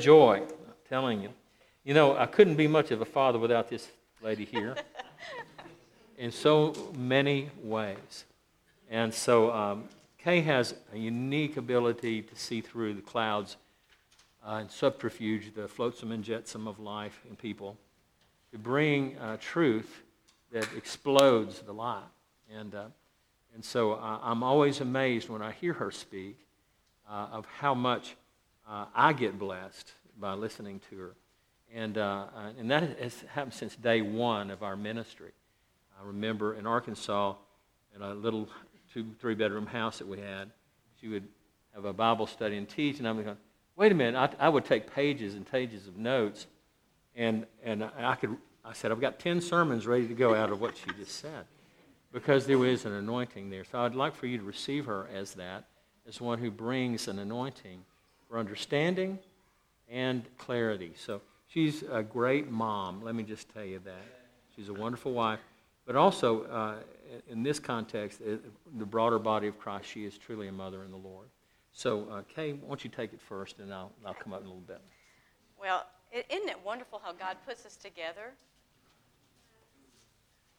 Joy, I'm telling you. You know, I couldn't be much of a father without this lady here in so many ways. And so Kay has a unique ability to see through the clouds and subterfuge, the flotsam and jetsam of life and people, to bring truth that explodes the lie. And so I'm always amazed when I hear her speak of how much I get blessed by listening to her. And that has happened since day one of our ministry. I remember in Arkansas, in a little 2-3-bedroom house that we had, she would have a Bible study and teach, and I'm going, wait a minute, I would take pages and pages of notes, and I said, I've got 10 sermons ready to go out of what she just said, because there is an anointing there. So I'd like for you to receive her as that, as one who brings an anointing for understanding and clarity. So she's a great mom, let me just tell you that. She's a wonderful wife, but also in this context, the broader body of Christ, she is truly a mother in the Lord. So, Kay, why don't you take it first, and I'll come up in a little bit. Well, isn't it wonderful how God puts us together?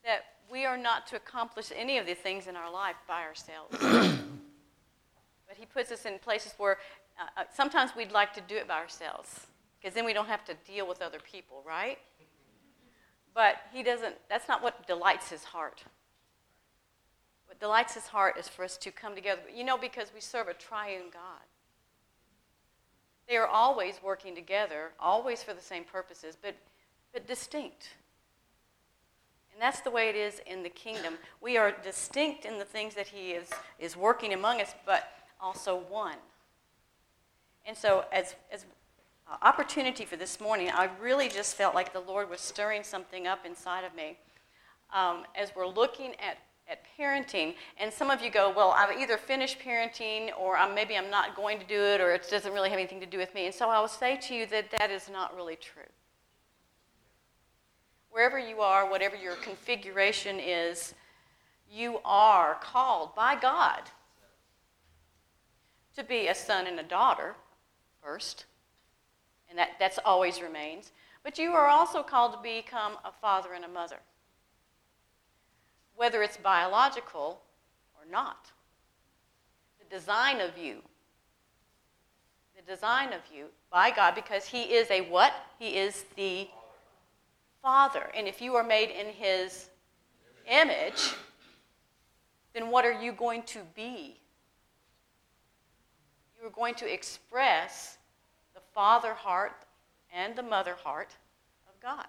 That we are not to accomplish any of the things in our life by ourselves. But he puts us in places where sometimes we'd like to do it by ourselves, because then we don't have to deal with other people, right? But he doesn't, that's not what delights his heart. What delights his heart is for us to come together. You know, because we serve a triune God. They are always working together, always for the same purposes, but distinct. And that's the way it is in the kingdom. We are distinct in the things that he is working among us, but also one. And so as opportunity for this morning, I really just felt like the Lord was stirring something up inside of me as we're looking at parenting. And some of you go, well, I've either finished parenting, or maybe I'm not going to do it, or it doesn't really have anything to do with me. And so I will say to you that that is not really true. Wherever you are, whatever your configuration is, you are called by God to be a son and a daughter first, and that's always remains. But you are also called to become a father and a mother, whether it's biological or not. The design of you by God, because he is a what? He is the Father. And if you are made in his image, then what are you going to be? You are going to express the father heart and the mother heart of God.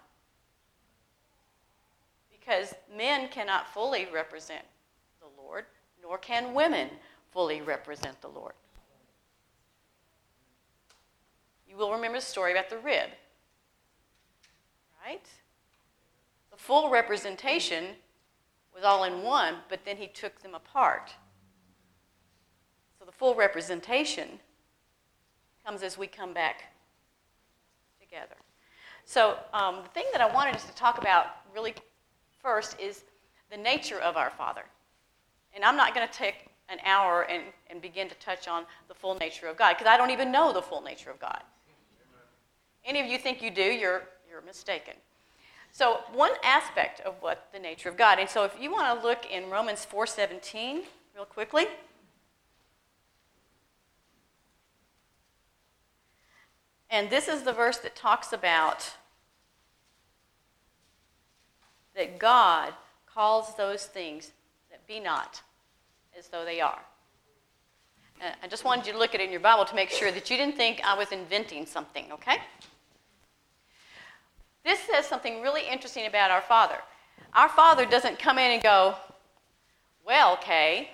Because men cannot fully represent the Lord, nor can women fully represent the Lord. You will remember the story about the rib, right? The full representation was all in one, but then he took them apart. So the full representation comes as we come back together. So the thing that I wanted us to talk about really first is the nature of our Father. And I'm not going to take an hour and begin to touch on the full nature of God, because I don't even know the full nature of God. Any of you think you do, you're mistaken. So one aspect of what the nature of God, and so if you want to look in Romans 4:17 real quickly. And this is the verse that talks about that God calls those things that be not as though they are. And I just wanted you to look at it in your Bible to make sure that you didn't think I was inventing something, okay? This says something really interesting about our Father. Our Father doesn't come in and go, well, Kay,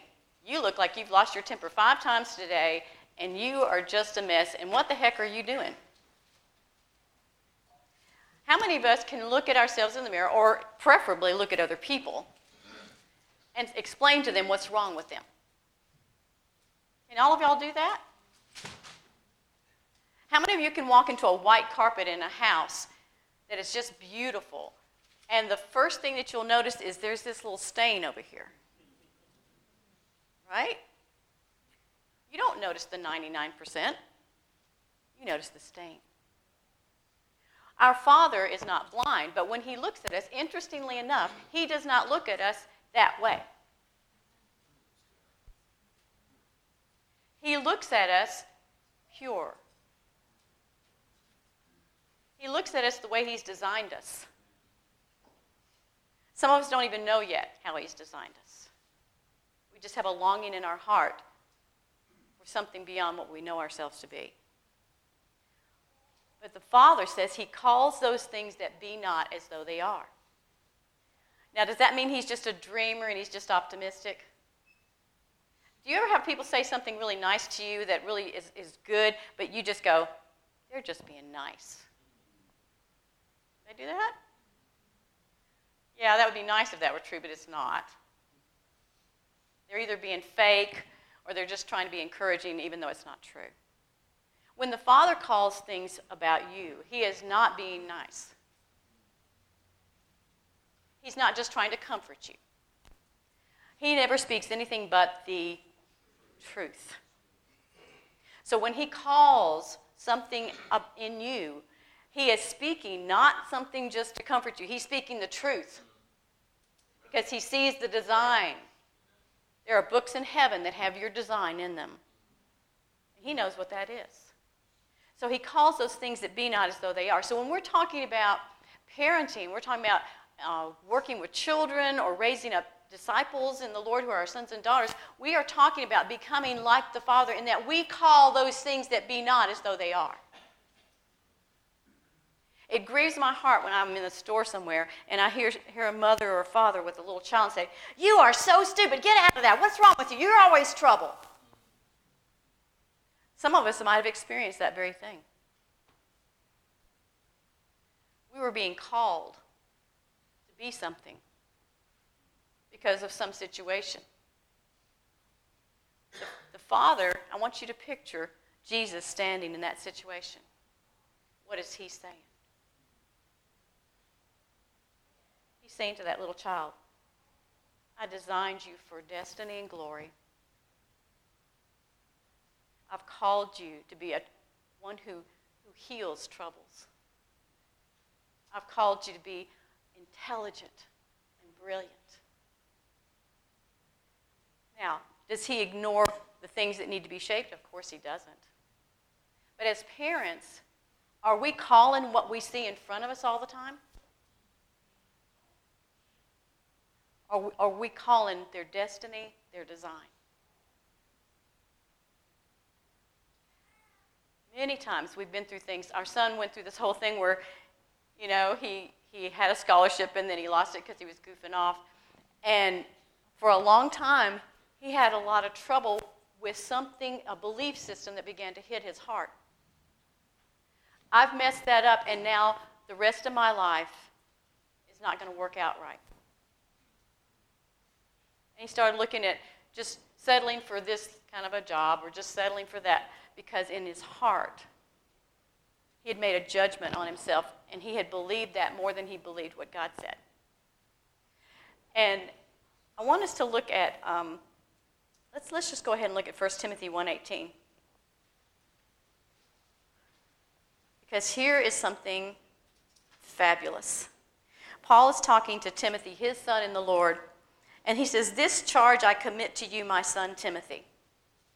you look like you've lost your temper 5 times today, and you are just a mess, and what the heck are you doing? How many of us can look at ourselves in the mirror, or preferably look at other people, and explain to them what's wrong with them? Can all of y'all do that? How many of you can walk into a white carpet in a house that is just beautiful, and the first thing that you'll notice is there's this little stain over here, right? You don't notice the 99%. You notice the stain. Our Father is not blind, but when he looks at us, interestingly enough, he does not look at us that way. He looks at us pure. He looks at us the way he's designed us. Some of us don't even know yet how he's designed us. We just have a longing in our heart for something beyond what we know ourselves to be. But the Father says he calls those things that be not as though they are. Now, does that mean he's just a dreamer and he's just optimistic? Do you ever have people say something really nice to you that really is good, but you just go, they're just being nice? Did I do that? Yeah, that would be nice if that were true, but it's not. They're either being fake or they're just trying to be encouraging even though it's not true. When the Father calls things about you, he is not being nice. He's not just trying to comfort you. He never speaks anything but the truth. So when he calls something up in you, he is speaking not something just to comfort you. He's speaking the truth because he sees the design. There are books in heaven that have your design in them. He knows what that is. So he calls those things that be not as though they are. So when we're talking about parenting, we're talking about working with children or raising up disciples in the Lord who are our sons and daughters, we are talking about becoming like the Father in that we call those things that be not as though they are. It grieves my heart when I'm in the store somewhere and I hear a mother or a father with a little child and say, "You are so stupid. Get out of that. What's wrong with you? You're always trouble." Some of us might have experienced that very thing. We were being called to be something because of some situation. The Father, I want you to picture Jesus standing in that situation. What is he saying? He's saying to that little child, "I designed you for destiny and glory. I've called you to be one who heals troubles. I've called you to be intelligent and brilliant." Now, does he ignore the things that need to be shaped? Of course he doesn't. But as parents, are we calling what we see in front of us all the time? Are we calling their destiny, their design? Many times we've been through things. Our son went through this whole thing where, he had a scholarship and then he lost it because he was goofing off. And for a long time, he had a lot of trouble with a belief system that began to hit his heart. I've messed that up, and now the rest of my life is not going to work out right. And he started looking at just settling for this kind of a job or just settling for that, because in his heart, he had made a judgment on himself, and he had believed that more than he believed what God said. And I want us to look at, let's just go ahead and look at 1 Timothy 1:18. Because here is something fabulous. Paul is talking to Timothy, his son in the Lord, and he says, "This charge I commit to you, my son Timothy."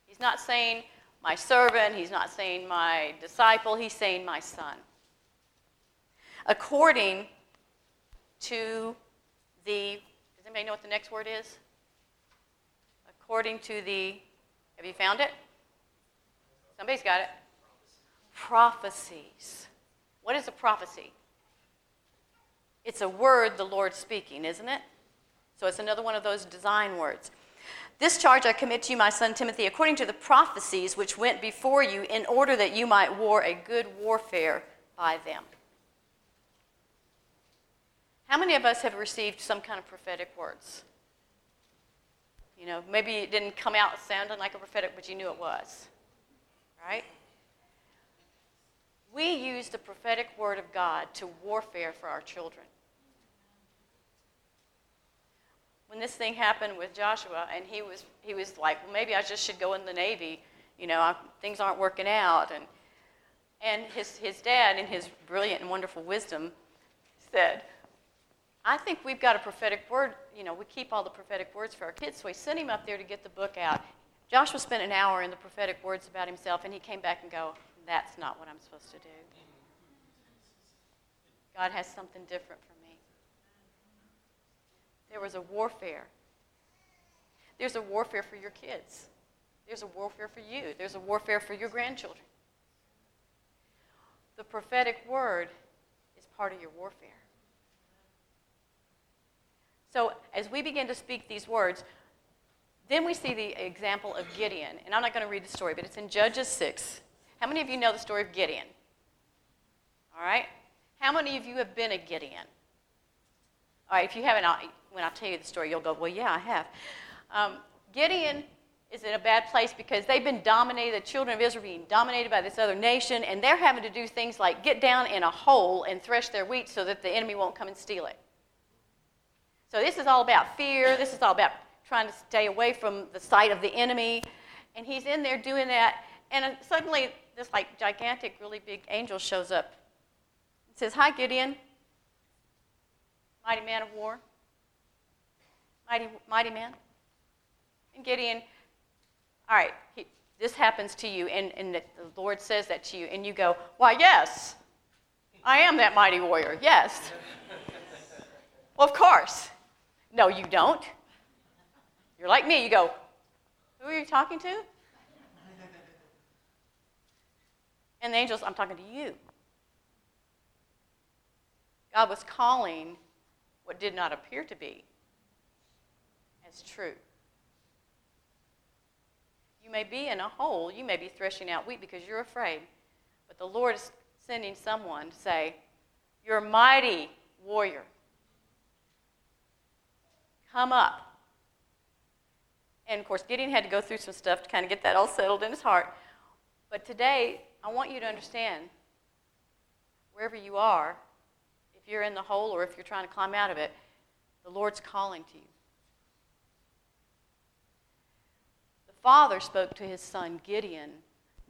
He's not saying my servant, he's not saying my disciple, he's saying my son. "According to the," does anybody know what the next word is? According to the, have you found it? Somebody's got it. Prophecies. What is a prophecy? It's a word the Lord's speaking, isn't it? So it's another one of those design words. "This charge I commit to you, my son Timothy, according to the prophecies which went before you, in order that you might war a good warfare by them." How many of us have received some kind of prophetic words? Maybe it didn't come out sounding like a prophetic, but you knew it was, right? We use the prophetic word of God to warfare for our children. When this thing happened with Joshua, and he was like, "Well, maybe I just should go in the Navy. Things aren't working out." And And his dad, in his brilliant and wonderful wisdom, said, I think we've got a prophetic word. You know, we keep all the prophetic words for our kids. So he sent him up there to get the book out. Joshua spent an hour in the prophetic words about himself, and he came back and go, that's not what I'm supposed to do. God has something different for me. There was a warfare. There's a warfare for your kids. There's a warfare for you. There's a warfare for your grandchildren. The prophetic word is part of your warfare. So as we begin to speak these words, then we see the example of Gideon. And I'm not going to read the story, but it's in Judges 6. How many of you know the story of Gideon? All right? How many of you have been a Gideon? All right, if you haven't, when I tell you the story, you'll go, well, yeah, I have. Gideon is in a bad place because they've been dominated, the children of Israel being dominated by this other nation, and they're having to do things like get down in a hole and thresh their wheat so that the enemy won't come and steal it. So this is all about fear. This is all about trying to stay away from the sight of the enemy. And he's in there doing that, and suddenly this like gigantic, really big angel shows up. It says, hi, Gideon, mighty man of war, mighty man. And Gideon, all right, this happens to you, and the Lord says that to you, and you go, why, yes, I am that mighty warrior, yes. Well, of course. No, you don't. You're like me. You go, who are you talking to? And the angels, I'm talking to you. God was calling what did not appear to be as true. You may be in a hole. You may be threshing out wheat because you're afraid. But the Lord is sending someone to say, you're a mighty warrior. Come up. And, of course, Gideon had to go through some stuff to kind of get that all settled in his heart. But today, I want you to understand, wherever you are, if you're in the hole or if you're trying to climb out of it, the Lord's calling to you. Father spoke to his son Gideon,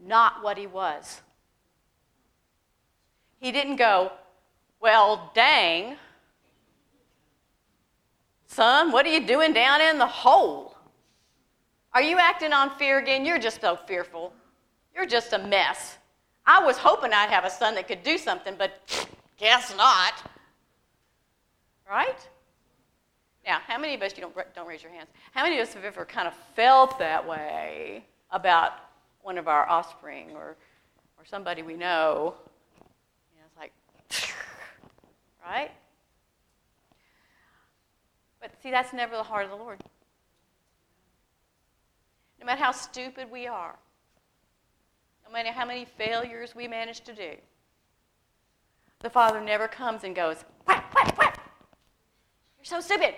not what he was. He didn't go, well, dang, son, what are you doing down in the hole? Are you acting on fear again? You're just so fearful. You're just a mess. I was hoping I'd have a son that could do something, but guess not. Right? Now, how many of us, you don't raise your hands, how many of us have ever kind of felt that way about one of our offspring or somebody we know? You know, it's like, right? But see, that's never the heart of the Lord. No matter how stupid we are, no matter how many failures we manage to do, the Father never comes and goes, what? You're so stupid.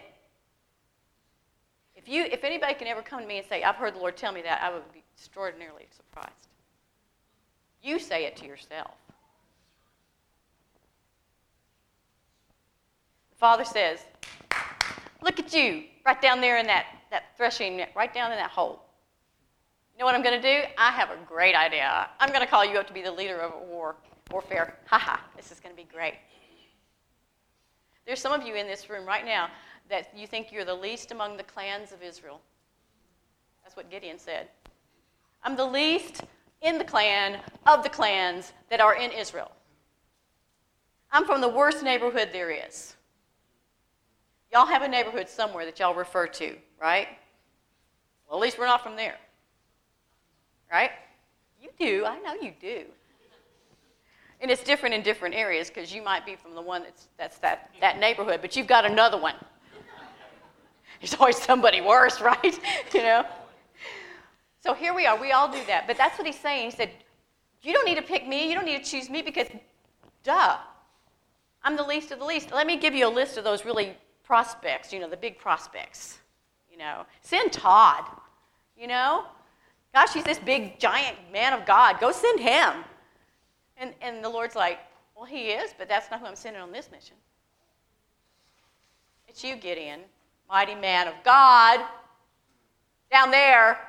If anybody can ever come to me and say, I've heard the Lord tell me that, I would be extraordinarily surprised. You say it to yourself. The Father says, look at you, right down there in that threshing, right down in that hole. You know what I'm going to do? I have a great idea. I'm going to call you up to be the leader of a warfare. Ha, this is going to be great. There's some of you in this room right now that you think you're the least among the clans of Israel. That's what Gideon said. I'm the least in the clan of the clans that are in Israel. I'm from the worst neighborhood there is. Y'all have a neighborhood somewhere that y'all refer to, right? Well, at least we're not from there. Right? You do. I know you do. And it's different in different areas because you might be from the one that's that neighborhood, but you've got another one. There's always somebody worse, right? You know? So here we are. We all do that. But that's what he's saying. He said, you don't need to pick me. You don't need to choose me because, duh, I'm the least of the least. Let me give you a list of those really prospects, you know, the big prospects. You know, send Todd, you know? Gosh, he's this big, giant man of God. Go send him. And the Lord's like, well, he is, but that's not who I'm sending on this mission. It's you, Gideon, mighty man of God, down there.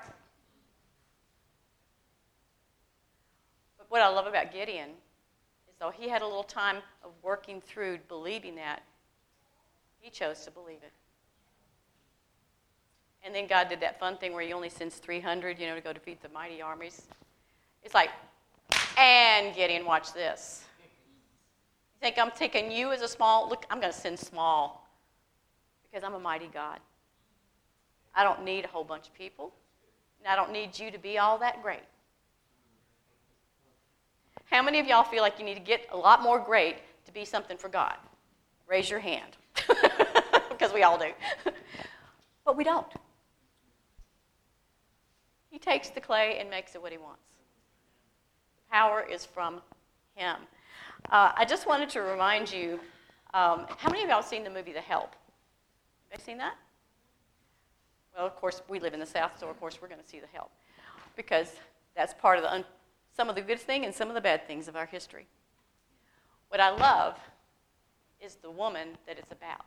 But what I love about Gideon is though he had a little time of working through believing that, he chose to believe it. And then God did that fun thing where he only sends 300, to go defeat the mighty armies. It's like, and Gideon, watch this. You think I'm taking you as a small? Look, I'm going to send small because I'm a mighty God. I don't need a whole bunch of people, and I don't need you to be all that great. How many of y'all feel like you need to get a lot more great to be something for God? Raise your hand, because we all do. But we don't. He takes the clay and makes it what he wants. Power is from him. I just wanted to remind you, how many of y'all have seen the movie The Help? Have you seen that? Well, of course, we live in the South, so of course we're going to see The Help, because that's part of some of the good thing and some of the bad things of our history. What I love is the woman that it's about.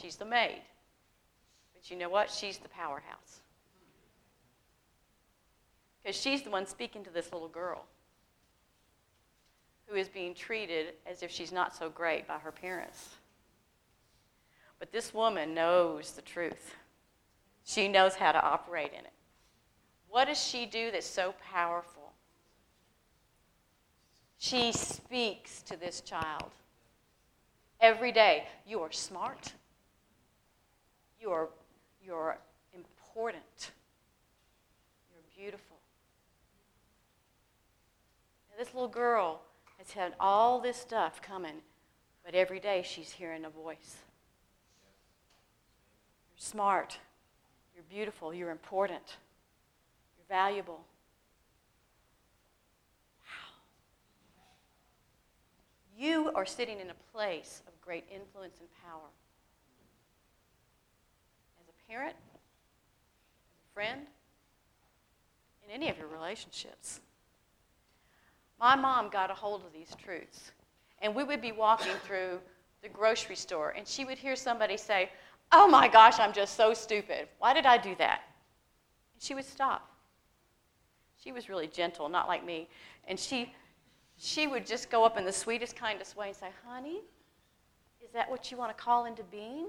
She's the maid. But you know what? She's the powerhouse. Because she's the one speaking to this little girl who is being treated as if she's not so great by her parents. But this woman knows the truth. She knows how to operate in it. What does she do that's so powerful? She speaks to this child every day. You are smart. You're important. You're beautiful. Now, this little girl has had all this stuff coming, but every day she's hearing a voice. You're smart. You're beautiful. You're important. You're valuable. Wow. You are sitting in a place of great influence and power. Parent, friend, in any of your relationships. My mom got a hold of these truths, and we would be walking through the grocery store, and she would hear somebody say, "Oh my gosh, I'm just so stupid. Why did I do that?" And she would stop. She was really gentle, not like me, and she would just go up in the sweetest, kindest way and say, "Honey, is that what you want to call into being?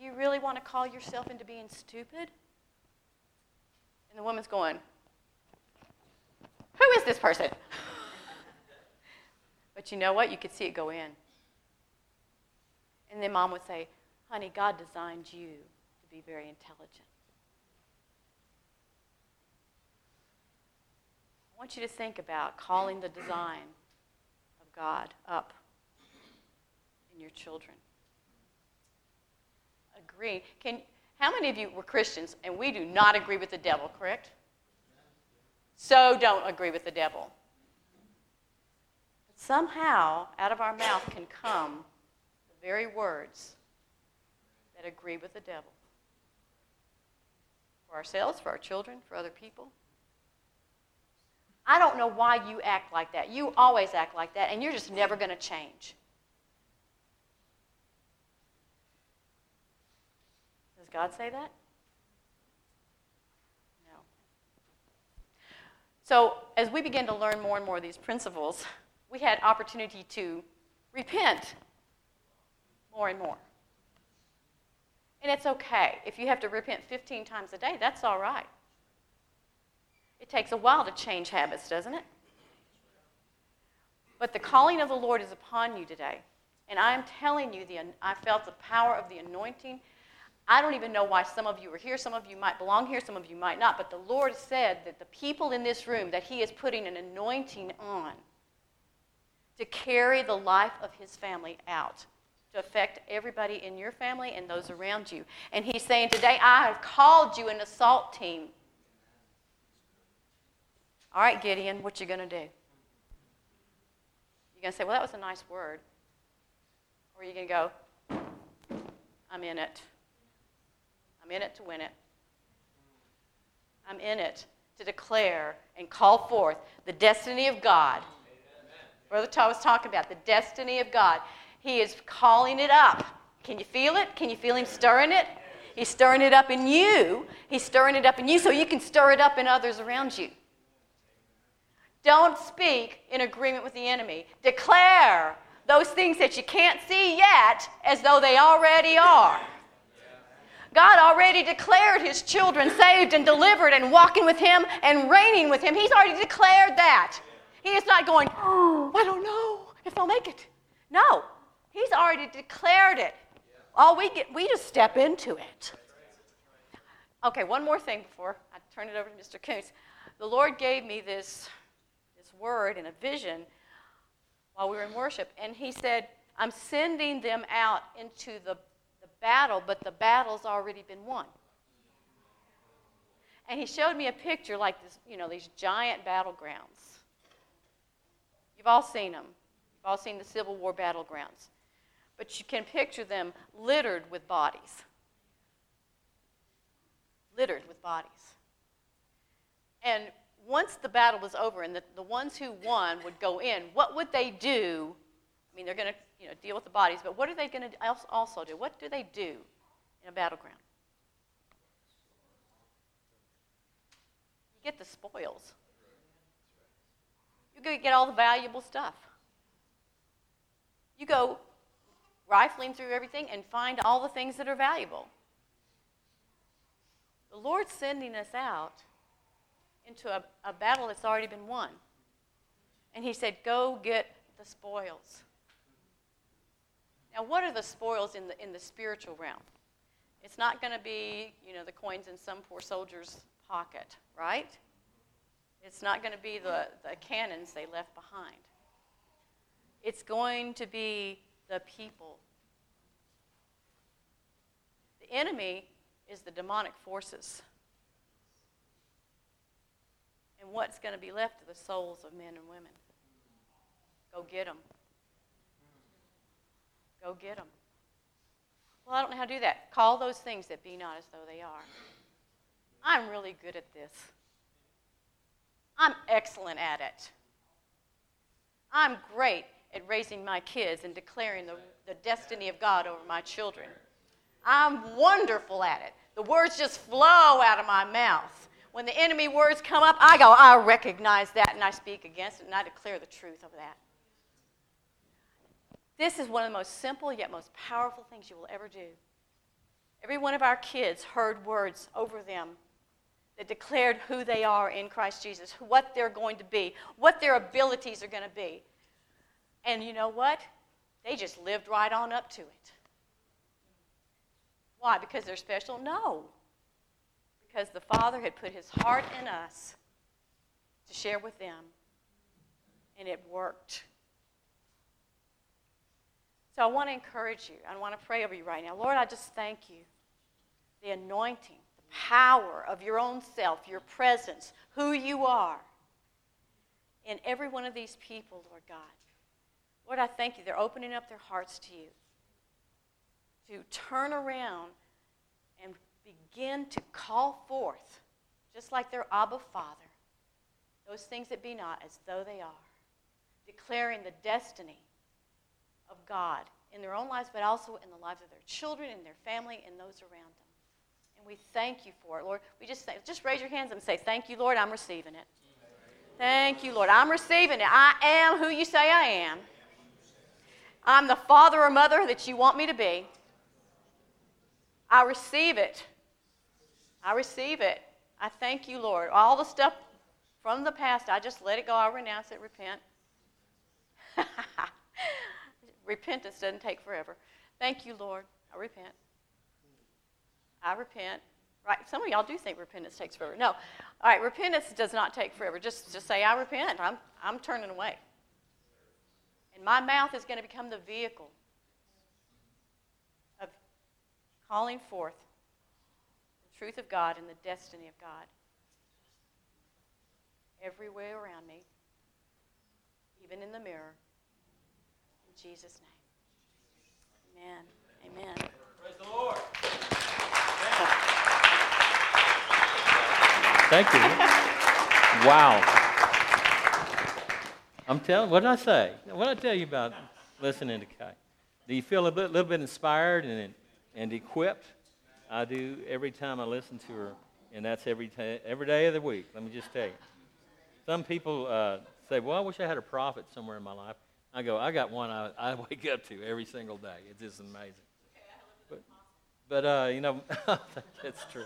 You really want to call yourself into being stupid?" And the woman's going, "Who is this person?" But you know what? You could see it go in. And then mom would say, "Honey, God designed you to be very intelligent. I want you to think about calling the design of God up in your children." Agree. How many of you were Christians and we do not agree with the devil, correct? So don't agree with the devil. But somehow, out of our mouth can come the very words that agree with the devil. For ourselves, for our children, for other people. "I don't know why you act like that. You always act like that, and you're just never going to change." Does God say that? No. So as we begin to learn more and more of these principles, we had opportunity to repent more and more. And it's okay. If you have to repent 15 times a day, that's all right. It takes a while to change habits, doesn't it? But the calling of the Lord is upon you today. And I am telling you, I felt the power of the anointing. I don't even know why some of you are here. Some of you might belong here. Some of you might not. But the Lord said that the people in this room, that he is putting an anointing on to carry the life of his family out, to affect everybody in your family and those around you. And he's saying, "Today I have called you an assault team." All right, Gideon, what you going to do? You're going to say, "Well, that was a nice word." Or are you going to go, "I'm in it. I'm in it to win it. I'm in it to declare and call forth the destiny of God." Amen. Brother Todd was talking about the destiny of God. He is calling it up. Can you feel it? Can you feel him stirring it? He's stirring it up in you. He's stirring it up in you so you can stir it up in others around you. Don't speak in agreement with the enemy. Declare those things that you can't see yet as though they already are. God already declared his children saved and delivered and walking with him and reigning with him. He's already declared that. He is not going, oh, I don't know if I'll make it. No, he's already declared it. All we just step into it. Okay, one more thing before I turn it over to Mr. Koontz. The Lord gave me this word in a vision while we were in worship, and he said, I'm sending them out into the battle, but the battle's already been won. And he showed me a picture like this, you know, these giant battlegrounds. You've all seen them. You've all seen the Civil War battlegrounds. But you can picture them littered with bodies. Littered with bodies. And once the battle was over and the ones who won would go in, what would they do? I mean, they're going to deal with the bodies, but what are they going to also do? What do they do in a battleground? You get the spoils. You get all the valuable stuff. You go rifling through everything and find all the things that are valuable. The Lord's sending us out into a battle that's already been won. And he said, go get the spoils. Now, what are the spoils in the spiritual realm? It's not going to be, the coins in some poor soldier's pocket, right? It's not going to be the cannons they left behind. It's going to be the people. The enemy is the demonic forces. And what's going to be left of the souls of men and women? Go get them. Go get them. Well, I don't know how to do that. Call those things that be not as though they are. I'm really good at this. I'm excellent at it. I'm great at raising my kids and declaring the destiny of God over my children. I'm wonderful at it. The words just flow out of my mouth. When the enemy words come up, I go, I recognize that, and I speak against it, and I declare the truth of that. This is one of the most simple yet most powerful things you will ever do. Every one of our kids heard words over them that declared who they are in Christ Jesus, what they're going to be, what their abilities are going to be. And you know what? They just lived right on up to it. Why? Because they're special? No. Because the Father had put his heart in us to share with them, and it worked. So I want to encourage you. I want to pray over you right now. Lord, I just thank you. The anointing, the power of your own self, your presence, who you are in every one of these people, Lord God. Lord, I thank you. They're opening up their hearts to you to turn around and begin to call forth, just like their Abba Father, those things that be not as though they are, declaring the destiny of God in their own lives, but also in the lives of their children and their family and those around them. And we thank you for it, Lord. We just thank, just raise your hands and say, thank you, Lord, I'm receiving it. Thank you, Lord, I'm receiving it. I am who you say I am. I'm the father or mother that you want me to be. I receive it. I receive it. I thank you, Lord. All the stuff from the past, I just let it go. I renounce it, repent. Repentance doesn't take forever. Thank you, Lord. I repent. I repent. Right? Some of y'all do think repentance takes forever. No. All right, repentance does not take forever. Just say, I repent. I'm turning away. And my mouth is going to become the vehicle of calling forth the truth of God and the destiny of God everywhere around me, even in the mirror. In Jesus' name. Amen. Amen. Praise the Lord. Thank you. Wow. I'm telling. What did I say? What did I tell you about listening to Kai? Do you feel a little bit inspired and equipped? I do every time I listen to her, and that's every day of the week. Let me just tell you. Some people say, well, I wish I had a prophet somewhere in my life. I go, I got one I wake up to every single day. It's just amazing. But you know, that's true.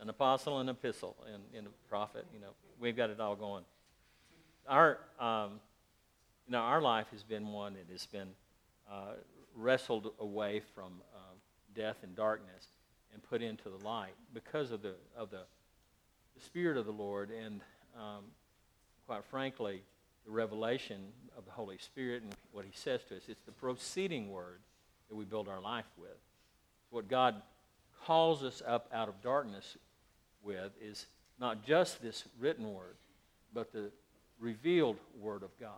An apostle, an epistle, and a prophet, you know, we've got it all going. Our life has been one that has been wrestled away from death and darkness and put into the light because of the Spirit of the Lord and, quite frankly, the revelation of the Holy Spirit and what He says to us. It's the proceeding word that we build our life with. What God calls us up out of darkness with is not just this written word, but the revealed word of God.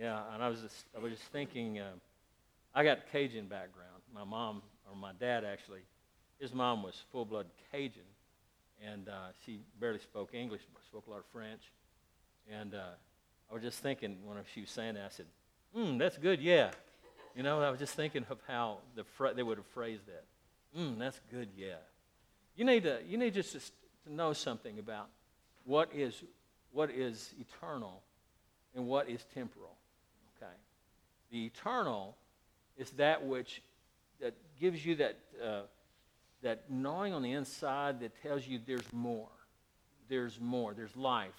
Yeah, and I was just thinking, I got Cajun background. My mom, or my dad actually, his mom was full-blood Cajun, and she barely spoke English, but spoke a lot of French. And I was just thinking when she was saying that, I said, that's good, yeah. You know, I was just thinking of how they would have phrased that. That's good, yeah. You need just to know something about what is eternal and what is temporal. Okay, the eternal is that which that gives you that gnawing on the inside that tells you there's more, there's life.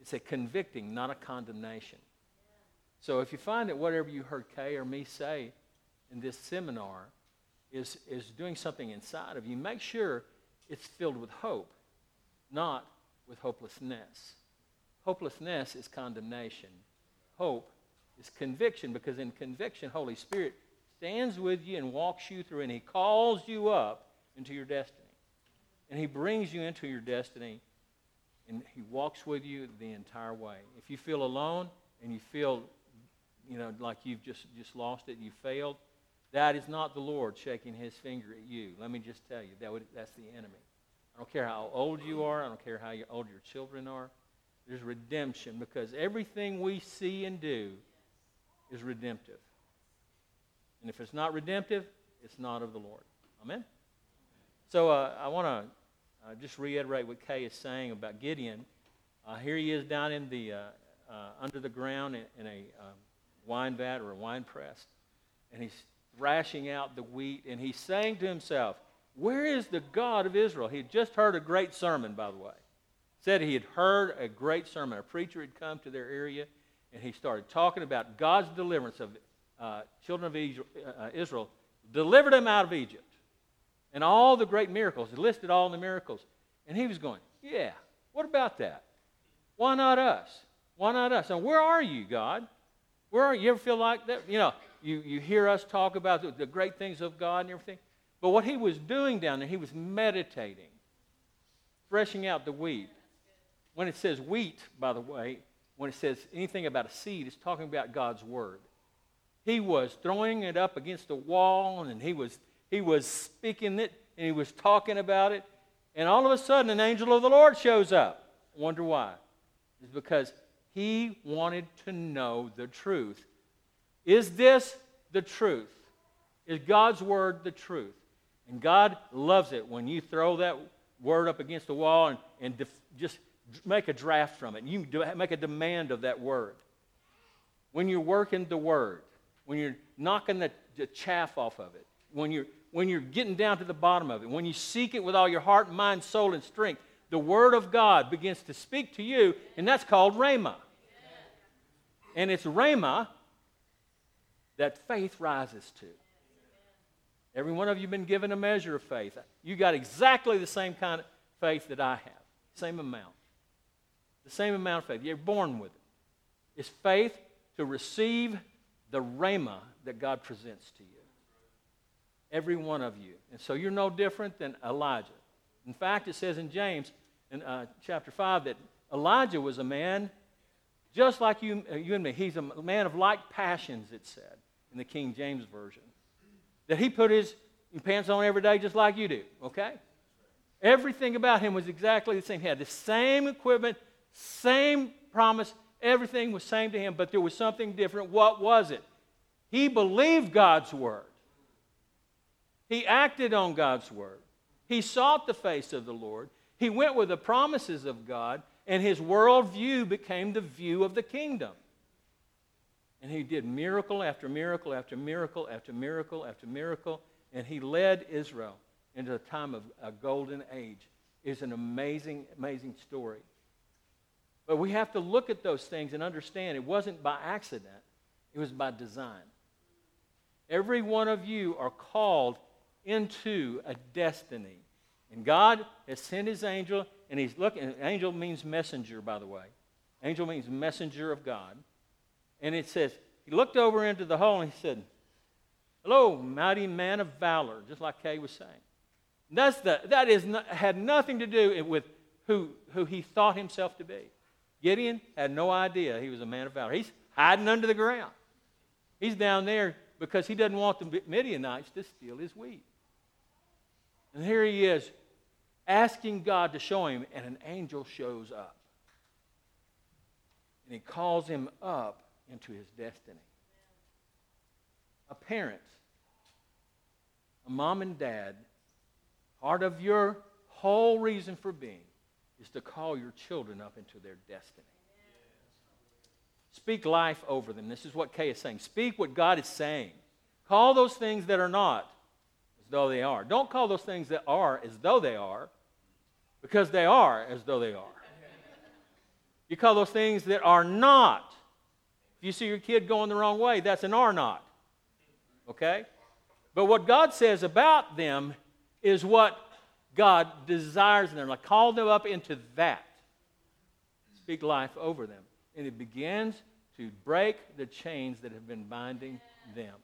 It's a convicting, not a condemnation. So if you find that whatever you heard Kay or me say in this seminar is doing something inside of you, make sure it's filled with hope, not with hopelessness. Hopelessness is condemnation. Hope is conviction, because in conviction, Holy Spirit stands with you and walks you through, and He calls you up into your destiny. And He brings you into your destiny, and He walks with you the entire way. If you feel alone and you feel like you've just lost it, you failed, that is not the Lord shaking His finger at you. Let me just tell you, that's the enemy. I don't care how old you are. I don't care how old your children are. There's redemption, because everything we see and do is redemptive. And if it's not redemptive, it's not of the Lord. Amen? So I want to just reiterate what Kay is saying about Gideon. Here he is down in the under the ground in a wine vat or a wine press, and he's thrashing out the wheat, and he's saying to himself, where is the God of Israel? He had just heard a great sermon, by the way. Said he had heard a great sermon. A preacher had come to their area, and he started talking about God's deliverance of children of Israel, delivered them out of Egypt, and all the great miracles. He listed all the miracles, and he was going, yeah, what about that? Why not us? Why not us? And where are you, God? Where are you? You ever feel like that? You hear us talk about the great things of God and everything. But what he was doing down there, he was meditating, threshing out the wheat. When it says wheat, by the way, when it says anything about a seed, it's talking about God's word. He was throwing it up against the wall, and he was speaking it, and he was talking about it. And all of a sudden, an angel of the Lord shows up. Wonder why? It's because he wanted to know the truth. Is this the truth? Is God's word the truth? And God loves it when you throw that word up against the wall and just make a draft from it. You make a demand of that word. When you're working the word, when you're knocking the chaff off of it, when you're getting down to the bottom of it, when you seek it with all your heart, mind, soul, and strength, the word of God begins to speak to you, and that's called rhema. And it's rhema that faith rises to. Every one of you have been given a measure of faith. You got exactly the same kind of faith that I have. Same amount. The same amount of faith. You're born with it. It's faith to receive the rhema that God presents to you. Every one of you. And so you're no different than Elijah. In fact, it says in James, in chapter 5, that Elijah was a man just like you and me. He's a man of like passions, it said in the King James Version. That he put his pants on every day just like you do, okay? Everything about him was exactly the same. He had the same equipment, same promise. Everything was same to him, but there was something different. What was it? He believed God's word. He acted on God's word. He sought the face of the Lord. He went with the promises of God, and his worldview became the view of the kingdom. And he did miracle after miracle after miracle after miracle after miracle, and he led Israel into a time of a golden age. It's an amazing, amazing story. But we have to look at those things and understand it wasn't by accident. It was by design. Every one of you are called into a destiny. And God has sent his angel, and he's looking. Angel means messenger, by the way. Angel means messenger of God. And it says, he looked over into the hole and he said, "Hello, mighty man of valor," just like Kay was saying. That had nothing to do with who he thought himself to be. Gideon had no idea he was a man of valor. He's hiding under the ground. He's down there because he doesn't want the Midianites to steal his wheat. And here he is asking God to show him, and an angel shows up. And he calls him up into his destiny. A parent, a mom and dad, part of your whole reason for being is to call your children up into their destiny. Speak life over them. This is what Kay is saying. Speak what God is saying. Call those things that are not as though they are. Don't call those things that are as though they are, because they are as though they are. You call those things that are not. If you see your kid going the wrong way, that's an are not. Okay? But what God says about them is what God desires in them. Like, call them up into that. Speak life over them. And it begins to break the chains that have been binding them.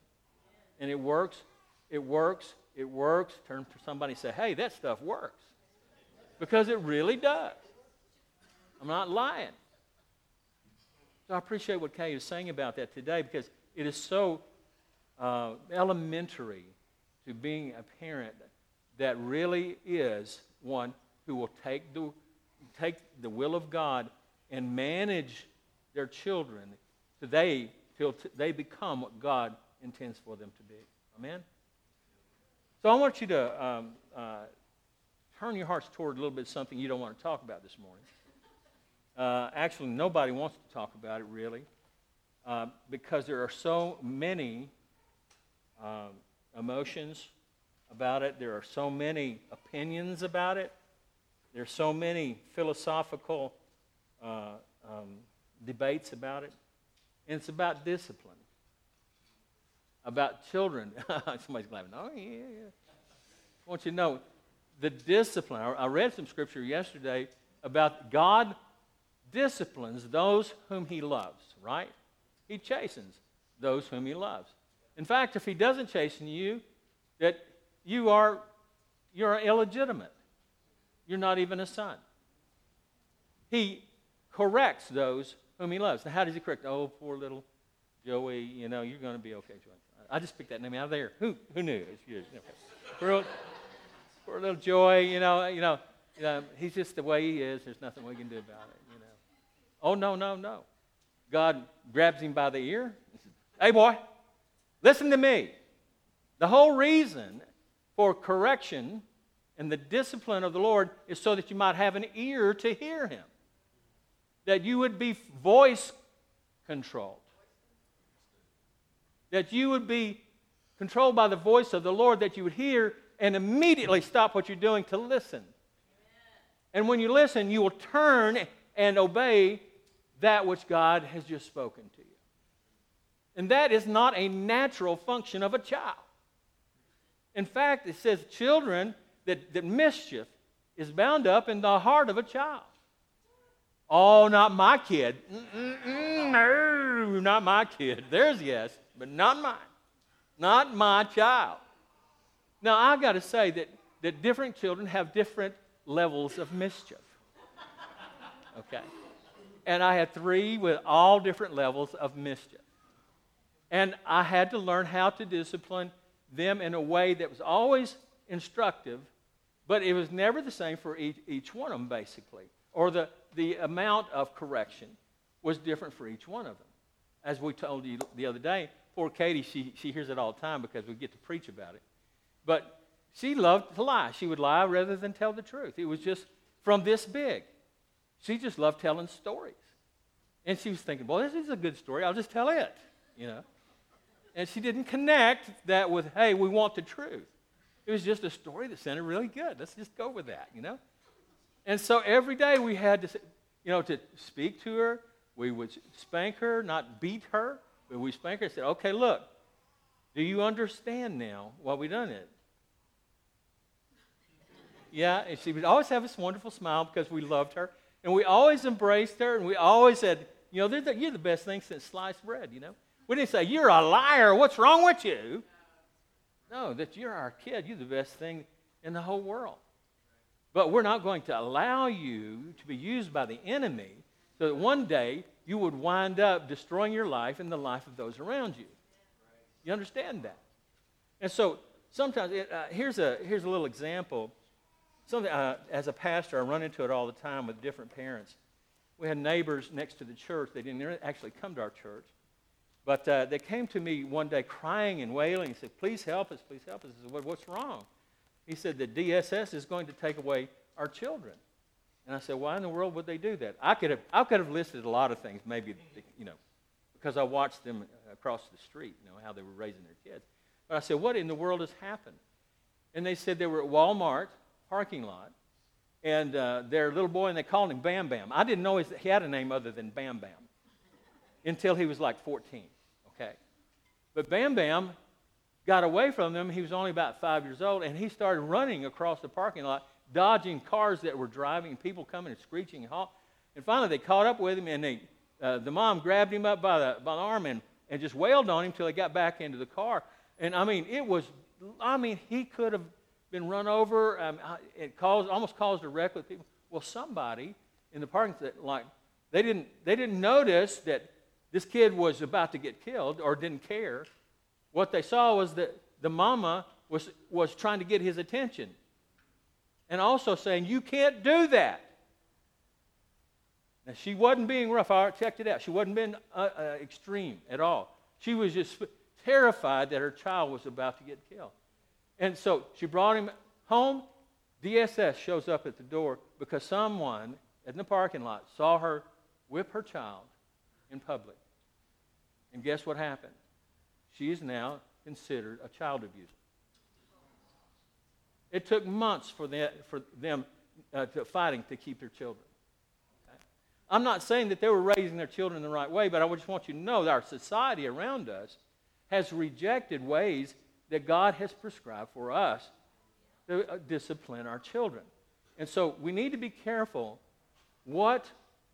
And it works, it works, it works. Turn to somebody and say, "Hey, that stuff works." Because it really does. I'm not lying. So I appreciate what Kay is saying about that today, because it is so elementary to being a parent that really is one who will take the will of God and manage their children till they become what God intends for them to be. Amen? So I want you to turn your hearts toward a little bit of something you don't want to talk about this morning. Actually, nobody wants to talk about it, really, because there are so many emotions about it. There are so many opinions about it. There are so many philosophical debates about it. And it's about discipline, about children. Somebody's laughing. Oh, yeah. I want you to know the discipline. I read some scripture yesterday about God disciplines those whom he loves, right? He chastens those whom he loves. In fact, if he doesn't chasten you, that you're illegitimate. You're not even a son. He corrects those whom he loves. Now, how does he correct? Oh, poor little Joey, you know, you're going to be okay, Joey. I just picked that name out of there. Who knew? It's you. Poor little Joey, you know, he's just the way he is. There's nothing we can do about it. Oh, no. God grabs him by the ear and says, "Hey, boy, listen to me." The whole reason for correction and the discipline of the Lord is so that you might have an ear to hear him, that you would be voice controlled, that you would be controlled by the voice of the Lord, that you would hear and immediately stop what you're doing to listen. And when you listen, you will turn and obey that which God has just spoken to you. And that is not a natural function of a child. In fact, it says children, that mischief is bound up in the heart of a child. Oh, not my kid. No, not my kid. There's yes, but not mine. Not my child. Now, I've got to say that different children have different levels of mischief. Okay. And I had three with all different levels of mischief. And I had to learn how to discipline them in a way that was always instructive, but it was never the same for each one of them, basically. Or the amount of correction was different for each one of them. As we told you the other day, poor Katie, she hears it all the time because we get to preach about it. But She loved to lie. She would lie rather than tell the truth. It was just from this big. She just loved telling stories. And she was thinking, well, this is a good story. I'll just tell it, you know. And she didn't connect that with, hey, we want the truth. It was just a story that sounded really good. Let's just go with that, you know. And so every day we had to, you know, to speak to her. We would spank her, not beat her. But we spank her and said, okay, look, do you understand now why we done it? Yeah, and she would always have this wonderful smile because we loved her. And we always embraced her, and we always said, you know, you're the best thing since sliced bread, you know. We didn't say, you're a liar, what's wrong with you? No, that you're our kid, you're the best thing in the whole world. But we're not going to allow you to be used by the enemy so that one day you would wind up destroying your life and the life of those around you. You understand that? And so sometimes, here's a little example. As a pastor, I run into it all the time with different parents. We had neighbors next to the church. They didn't actually come to our church. But they came to me one day crying and wailing and said, please help us, please help us. I said, what's wrong? He said, the DSS is going to take away our children. And I said, why in the world would they do that? I could have listed a lot of things, maybe, you know, because I watched them across the street, you know, how they were raising their kids. But I said, what in the world has happened? And they said they were at Walmart parking lot, and their little boy, and they called him Bam Bam. I didn't know he had a name other than Bam Bam until he was like 14, okay? But Bam Bam got away from them. He was only about 5 years old, and he started running across the parking lot, dodging cars that were driving, people coming and screeching and hawking. And finally, they caught up with him, and the mom grabbed him up by the arm and just wailed on him until he got back into the car. And, he could have been run over. It almost caused a wreck with people. Well, somebody in the parking lot, they didn't notice that this kid was about to get killed or didn't care. What they saw was that the mama was trying to get his attention and also saying, you can't do that. Now, she wasn't being rough. I checked it out. She wasn't being extreme at all. She was just terrified that her child was about to get killed. And so she brought him home. DSS shows up at the door because someone in the parking lot saw her whip her child in public. And guess what happened? She is now considered a child abuser. It took months for them to fighting to keep their children. Okay? I'm not saying that they were raising their children the right way, but I just want you to know that our society around us has rejected ways that God has prescribed for us to discipline our children. And so we need to be careful what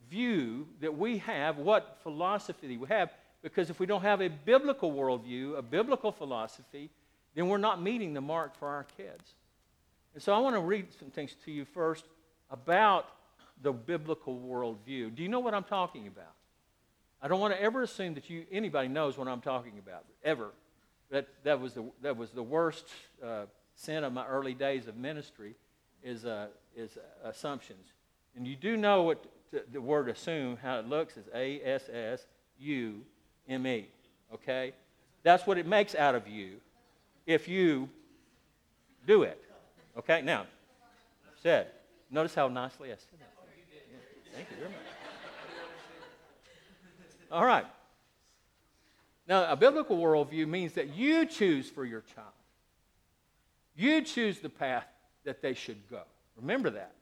view that we have, what philosophy we have, because if we don't have a biblical worldview, a biblical philosophy, then we're not meeting the mark for our kids. And so I want to read some things to you first about the biblical worldview. Do you know what I'm talking about? I don't want to ever assume that anybody knows what I'm talking about, ever. That was the worst sin of my early days of ministry is assumptions. And you do know what the word assume, how it looks, is A-S-S-U-M-E, okay? That's what it makes out of you if you do it, okay? Now, said, notice how nicely I said that. Yeah, thank you very much. All right. Now, a biblical worldview means that you choose for your child. You choose the path that they should go. Remember that.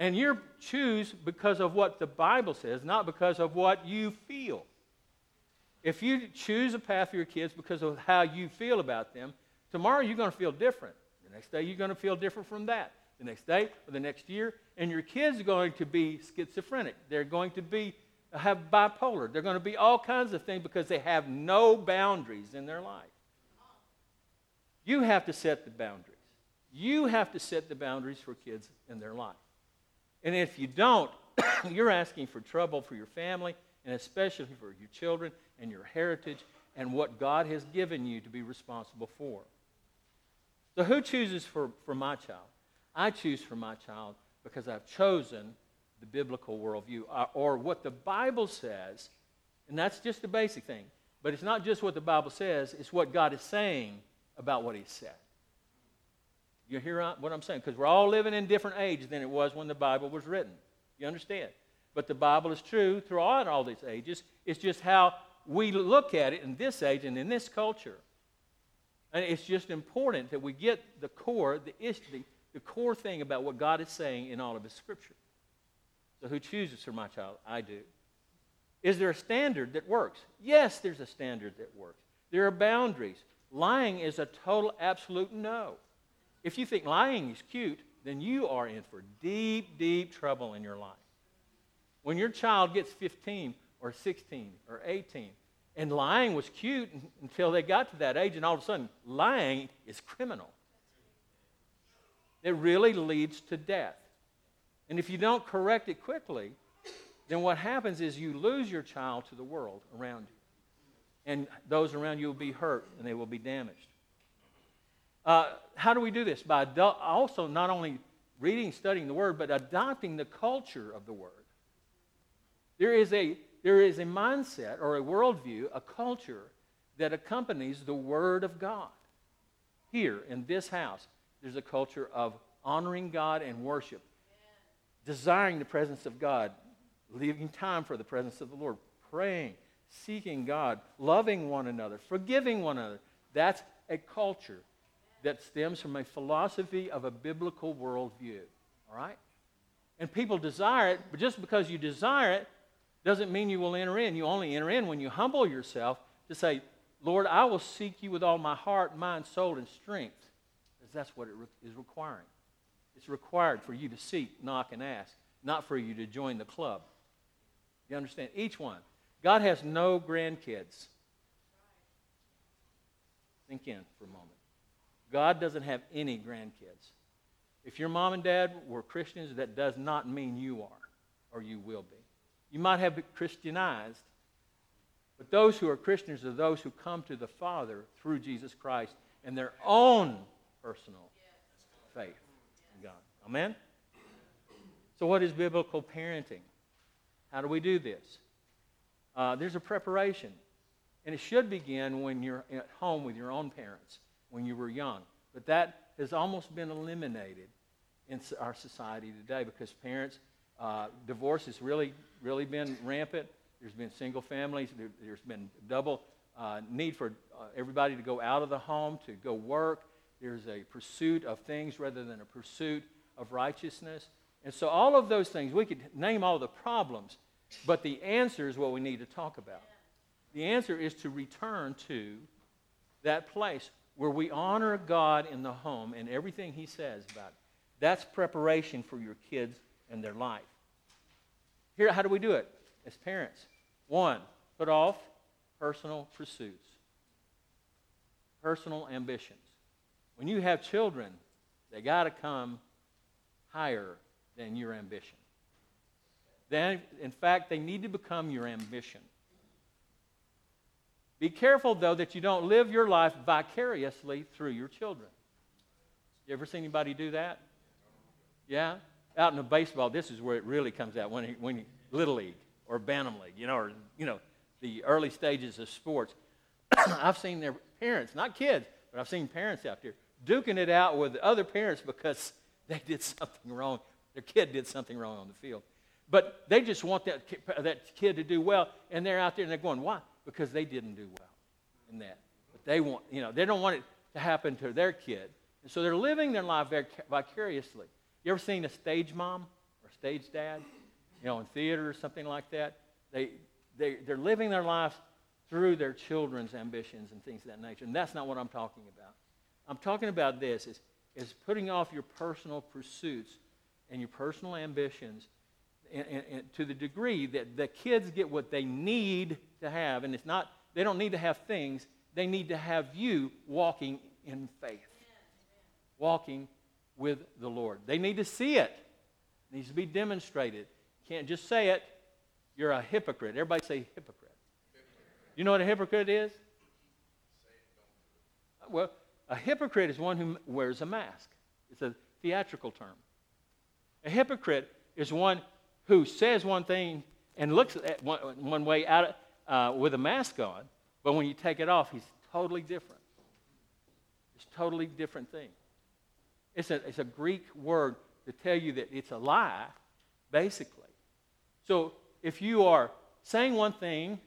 And you choose because of what the Bible says, not because of what you feel. If you choose a path for your kids because of how you feel about them, tomorrow you're going to feel different. The next day you're going to feel different from that. The next day or the next year. And your kids are going to be schizophrenic. They're going to be have bipolar. They're going to be all kinds of things because they have no boundaries in their life. You have to set the boundaries. You have to set the boundaries for kids in their life. And if you don't, you're asking for trouble for your family and especially for your children and your heritage and what God has given you to be responsible for. So who chooses for my child? I choose for my child because I've chosen the biblical worldview, or what the Bible says, and that's just the basic thing. But it's not just what the Bible says, it's what God is saying about what he said. You hear what I'm saying? Because we're all living in different age than it was when the Bible was written. You understand? But the Bible is true throughout all these ages. It's just how we look at it in this age and in this culture. And it's just important that we get the core, the core thing about what God is saying in all of His Scripture. So who chooses for my child? I do. Is there a standard that works? Yes, there's a standard that works. There are boundaries. Lying is a total absolute no. If you think lying is cute, then you are in for deep, deep trouble in your life. When your child gets 15 or 16 or 18, and lying was cute until they got to that age, and all of a sudden, lying is criminal. It really leads to death. And if you don't correct it quickly, then what happens is you lose your child to the world around you. And those around you will be hurt, and they will be damaged. How do we do this? By also not only reading, studying the Word, but adopting the culture of the Word. There is a mindset or a worldview, a culture that accompanies the Word of God. Here in this house, there's a culture of honoring God and worship, desiring the presence of God, leaving time for the presence of the Lord, praying, seeking God, loving one another, forgiving one another. That's a culture that stems from a philosophy of a biblical worldview, all right? And people desire it, but just because you desire it doesn't mean you will enter in. You only enter in when you humble yourself to say, Lord, I will seek you with all my heart, mind, soul, and strength, because that's what it is requiring. It's required for you to seek, knock, and ask, not for you to join the club. You understand? Each one. God has no grandkids. Think in for a moment. God doesn't have any grandkids. If your mom and dad were Christians, that does not mean you are or you will be. You might have been Christianized, but those who are Christians are those who come to the Father through Jesus Christ and their own personal faith in God. Amen? So what is biblical parenting? How do we do this? There's a preparation, and it should begin when you're at home with your own parents, when you were young. But that has almost been eliminated in our society today because parents, divorce has really, really been rampant. There's been single families. There's been double need for everybody to go out of the home, to go work. There's a pursuit of things rather than a pursuit of righteousness. And so all of those things, we could name all the problems, but the answer is what we need to talk about. The answer is to return to that place where we honor God in the home and everything He says about it. That's preparation for your kids and their life. Here, how do we do it as parents? One, put off personal pursuits, personal ambitions. When you have children, they got to come higher than your ambition. Then, in fact, they need to become your ambition. Be careful, though, that you don't live your life vicariously through your children. You ever seen anybody do that? Yeah? Out in the baseball, this is where it really comes out, when Little League or Bantam League, or the early stages of sports. I've seen their parents, not kids, but I've seen parents out there duking it out with other parents because they did something wrong. Their kid did something wrong on the field. But they just want that kid to do well, and they're out there and they're going, why? Because they didn't do well in that. But they want, they don't want it to happen to their kid. And so they're living their life vicariously. You ever seen a stage mom or stage dad, in theater or something like that? They're living their life through their children's ambitions and things of that nature. And that's not what I'm talking about. I'm talking about this is putting off your personal pursuits and your personal ambitions and to the degree that the kids get what they need to have, and it's not, they don't need to have things, they need to have you walking in faith, walking with the Lord. They need to see it. It needs to be demonstrated. You can't just say it. You're a hypocrite. Everybody say hypocrite. You know what a hypocrite is? Well, a hypocrite is one who wears a mask. It's a theatrical term. A hypocrite is one who says one thing and looks at one way out with a mask on, but when you take it off, he's totally different. It's a totally different thing. It's a Greek word to tell you that it's a lie, basically. So if you are saying one thing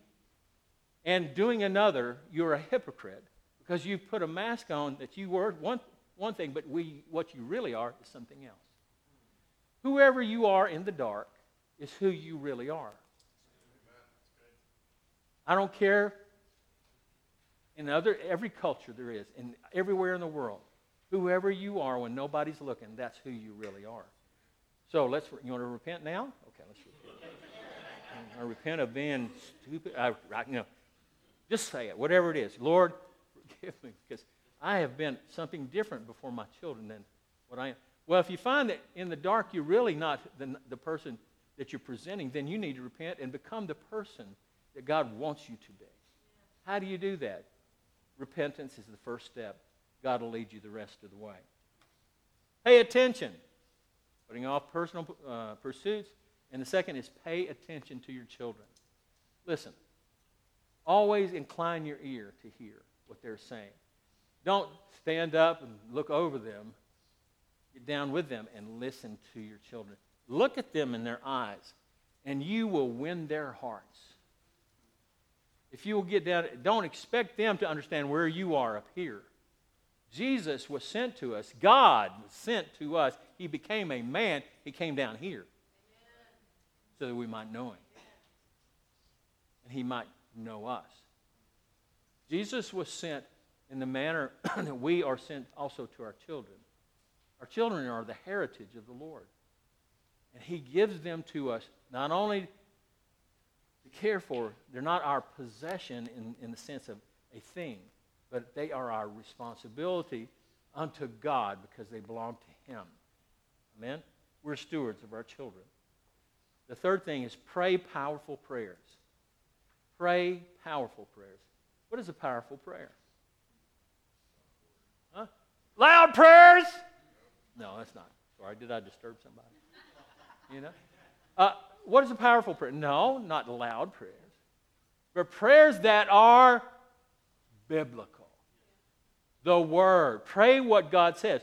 and doing another, you're a hypocrite because you put a mask on that you were one thing, but what you really are is something else. Whoever you are in the dark is who you really are. I don't care. In every culture there is, and everywhere in the world, whoever you are when nobody's looking, that's who you really are. So you want to repent now? Okay, let's repent. I repent of being stupid. Just say it, whatever it is. Lord, forgive me, because I have been something different before my children than what I am. Well, if you find that in the dark you're really not the person that you're presenting, then you need to repent and become the person that God wants you to be. How do you do that? Repentance is the first step. God will lead you the rest of the way. Pay attention. Putting off personal pursuits. And the second is pay attention to your children. Listen. Always incline your ear to hear what they're saying. Don't stand up and look over them. Get down with them and listen to your children. Look at them in their eyes, and you will win their hearts. If you will get down, don't expect them to understand where you are up here. Jesus was sent to us. God was sent to us. He became a man. He came down here. Amen. So that we might know him. And he might know us. Jesus was sent in the manner that we are sent also to our children. Our children are the heritage of the Lord. And he gives them to us not only to care for, they're not our possession in the sense of a thing, but they are our responsibility unto God because they belong to him. Amen? We're stewards of our children. The third thing is pray powerful prayers. Pray powerful prayers. What is a powerful prayer? Huh? Loud prayers? No, that's not. Sorry, did I disturb somebody? You know? What is a powerful prayer? No, not loud prayers, but prayers that are biblical. The Word. Pray what God says.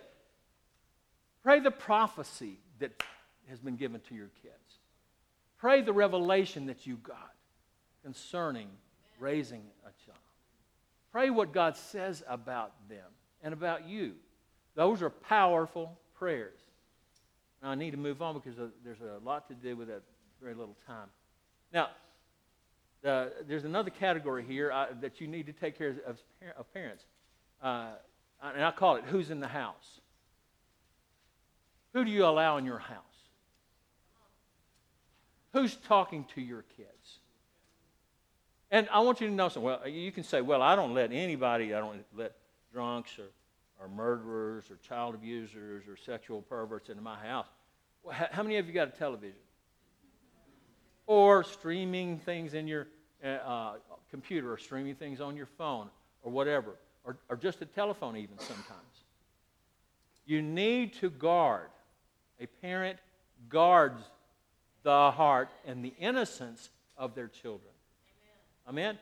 Pray the prophecy that has been given to your kids. Pray the revelation that you got concerning raising a child. Pray what God says about them and about you. Those are powerful prayers. Now, I need to move on because there's a lot to do with that. Very little time. Now, there's another category here that you need to take care of parents. And I call it, who's in the house? Who do you allow in your house? Who's talking to your kids? And I want you to know something. Well, you can say, well, I don't let drunks or murderers or child abusers or sexual perverts into my house. Well, how many of you got a television? Or streaming things in your computer, or streaming things on your phone, or whatever, or just a telephone even sometimes. You need to guard. A parent guards the heart and the innocence of their children. Amen?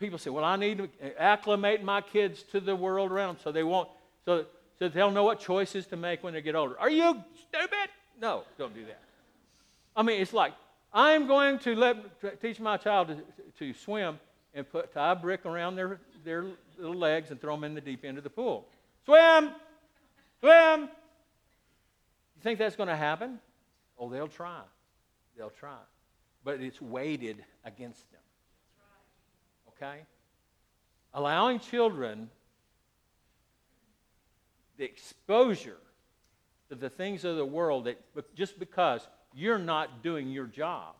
People say, well, I need to acclimate my kids to the world around them so they'll know what choices to make when they get older. Are you stupid? No, don't do that. I mean, it's like, I'm going to teach my child to swim and tie a brick around their little legs and throw them in the deep end of the pool. Swim! Swim! You think that's going to happen? Oh, they'll try. They'll try. But it's weighted against them. Okay? Allowing children the exposure to the things of the world that just because you're not doing your job,